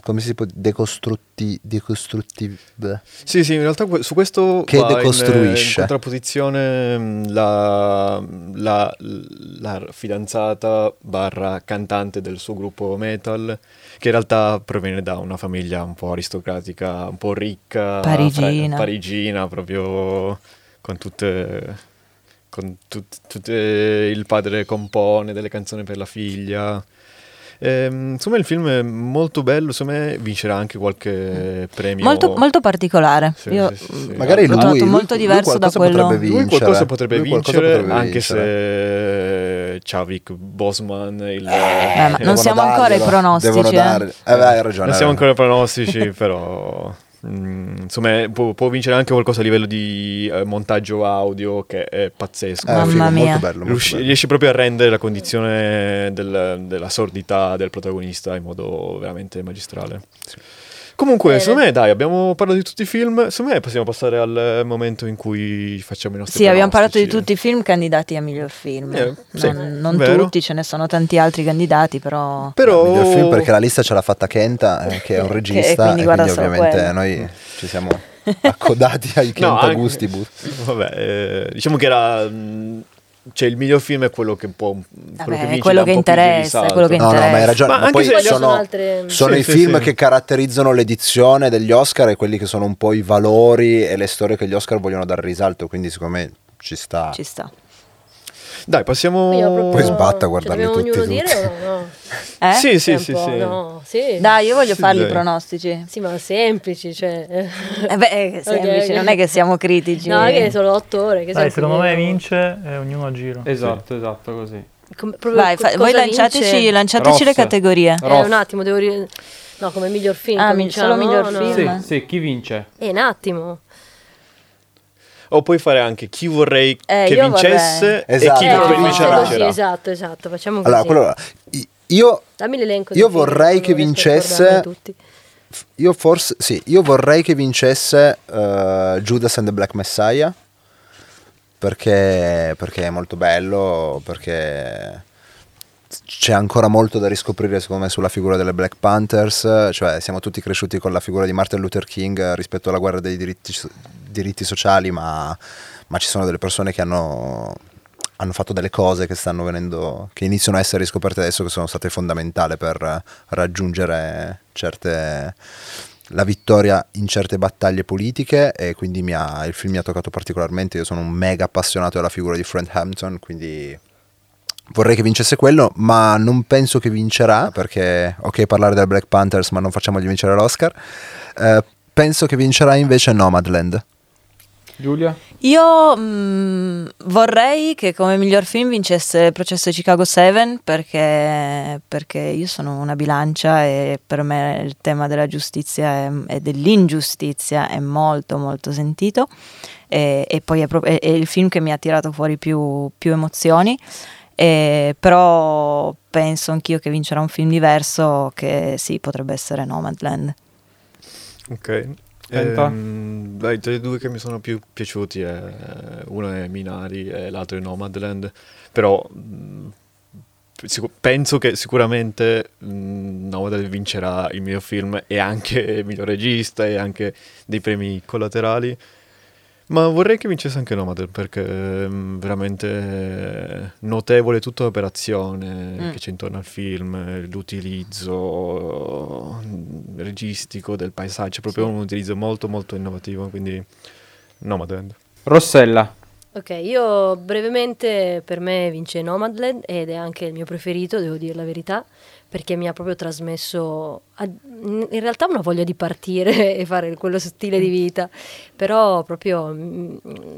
Come si può decostrutti, decostruttiv? Sì, sì, in realtà su questo che va decostruisce in, in contrapposizione la, la, la fidanzata barra cantante del suo gruppo metal, che in realtà proviene da una famiglia un po' aristocratica, un po' ricca, parigina, fra, parigina proprio con tutte, con tut, tutte, il padre compone delle canzoni per la figlia. Ehm, insomma il film è molto bello, insomma vincerà anche qualche premio molto, molto particolare. Sì, Io sì, sì, sì. Magari l'ho trovato molto diverso lui da quello potrebbe vincere, lui qualcosa potrebbe lui qualcosa vincere potrebbe anche vincere. Se Chadwick Boseman il... eh, eh, non siamo ancora ai pronostici dare... eh. Eh, beh, hai ragione, non siamo ancora ai pronostici però mm, insomma può, può vincere anche qualcosa a livello di eh, montaggio audio che è pazzesco, eh, mamma figo, mia molto bello, molto Riusci, bello. Riesci proprio a rendere la condizione del, della sordità del protagonista in modo veramente magistrale. Sì. Comunque, secondo me, dai, abbiamo parlato di tutti i film. Secondo me possiamo passare al momento in cui facciamo i nostri Sì, pronostici. Abbiamo parlato di tutti i film candidati a miglior film. Eh, sì, non non tutti, ce ne sono tanti altri candidati, però... però... Miglior film perché la lista ce l'ha fatta Kenta, eh, che è un regista, che, quindi, e quindi ovviamente quello. Noi ci siamo accodati ai Kenta no, gusti. Vabbè, eh, diciamo che era... Mh, cioè il miglior film è quello che può quello Vabbè, che, quello che interessa è quello che interessa. No, no, ma hai ragione, ma, ma poi sono, sono, altre... sono sì, i sì, film sì. che caratterizzano l'edizione degli Oscar e quelli che sono un po' i valori e le storie che gli Oscar vogliono dar risalto, quindi secondo me ci sta. Ci sta. Dai, passiamo proprio... poi sbatta a guardarli cioè, tutti, tutti. Dire o no? eh? Sì, sì, sì, sì. No, sì. Dai, io voglio sì, farli dai. pronostici. Sì, ma semplici, cioè. Eh beh, semplici, okay, non okay. è che siamo critici. No, che sono otto ore, che dai, secondo me vince e ognuno a giro. Esatto, sì. esatto, così. Com- Vai, co- fa- voi lanciateci, lanciateci le categorie. Eh, un attimo, devo ri- No, come miglior film, ah, cominciamo, solo miglior no? film. Sì, sì, chi vince? Eh, un attimo. O puoi fare anche chi vorrei eh, che vincesse esatto. e chi eh, vorrei vincerà. Sì, esatto, esatto, facciamo così. Allora, quello, io, io vorrei che vincesse io forse sì, io vorrei che vincesse uh, Judas and the Black Messiah perché perché è molto bello, perché c'è ancora molto da riscoprire secondo me sulla figura delle Black Panthers, cioè siamo tutti cresciuti con la figura di Martin Luther King rispetto alla guerra dei diritti, diritti sociali, ma, ma ci sono delle persone che hanno, hanno fatto delle cose che stanno venendo, che iniziano a essere riscoperte adesso, che sono state fondamentali per raggiungere certe, la vittoria in certe battaglie politiche, e quindi mi ha, il film mi ha toccato particolarmente. Io sono un mega appassionato della figura di Fred Hampton, quindi vorrei che vincesse quello, ma non penso che vincerà, perché ok parlare del Black Panthers ma non facciamogli vincere l'Oscar. Eh, penso che vincerà invece Nomadland. Giulia? Io mh, vorrei che come miglior film vincesse Processo Chicago sette, perché, perché io sono una bilancia e per me il tema della giustizia e dell'ingiustizia è molto molto sentito, e, e poi è, pro- è, è il film che mi ha tirato fuori più, più emozioni. Eh, però penso anch'io che vincerà un film diverso, che sì, potrebbe essere Nomadland. Ok, ehm, dai, tra i due che mi sono più piaciuti è, uno è Minari e l'altro è Nomadland, però mh, sic- penso che sicuramente mh, Nomadland vincerà il mio film e anche il miglior regista e anche dei premi collaterali. Ma vorrei che vincesse anche Nomadland, perché è veramente notevole tutta l'operazione mm. che c'è intorno al film, l'utilizzo registico del paesaggio, proprio sì. un utilizzo molto molto innovativo, quindi Nomadland. Rossella. Ok, io brevemente, per me vince Nomadland ed è anche il mio preferito, devo dire la verità, perché mi ha proprio trasmesso in realtà una voglia di partire e fare quello stile di vita, però proprio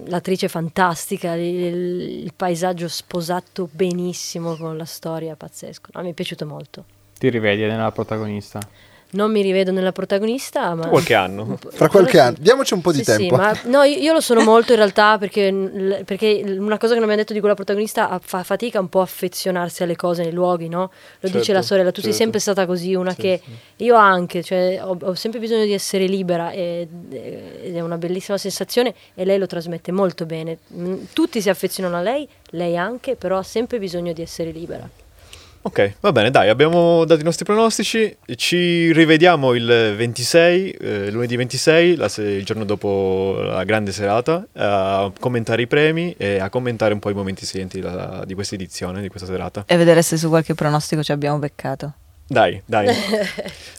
l'attrice fantastica, il, il paesaggio sposato benissimo con la storia, pazzesco, no, mi è piaciuto molto. Ti rivedi nella protagonista? non mi rivedo nella protagonista, ma qualche anno, fra qualche anno, diamoci un po' di sì, tempo. Sì, ma no, io, io lo sono molto in realtà, perché, perché una cosa che non mi ha detto di quella protagonista, fa fatica un po' a affezionarsi alle cose, nei luoghi, no? Lo certo, dice la sorella, tu certo. sei sempre stata così, una certo. che io anche, cioè ho, ho sempre bisogno di essere libera, ed è una bellissima sensazione e lei lo trasmette molto bene. Tutti si affezionano a lei, lei anche, però ha sempre bisogno di essere libera. Ok, va bene, dai, abbiamo dato i nostri pronostici, ci rivediamo il ventisei, eh, lunedì ventisei, la se- il giorno dopo la grande serata, a commentare i premi e a commentare un po' i momenti salienti la- di questa edizione, di questa serata. E vedere se su qualche pronostico ci abbiamo beccato. Dai, dai.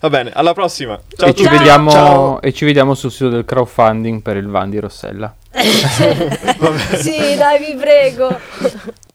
Va bene, alla prossima. Ciao, e ci vediamo, ciao. E ci vediamo sul sito del crowdfunding per il Van di Rossella. Sì, dai, vi prego.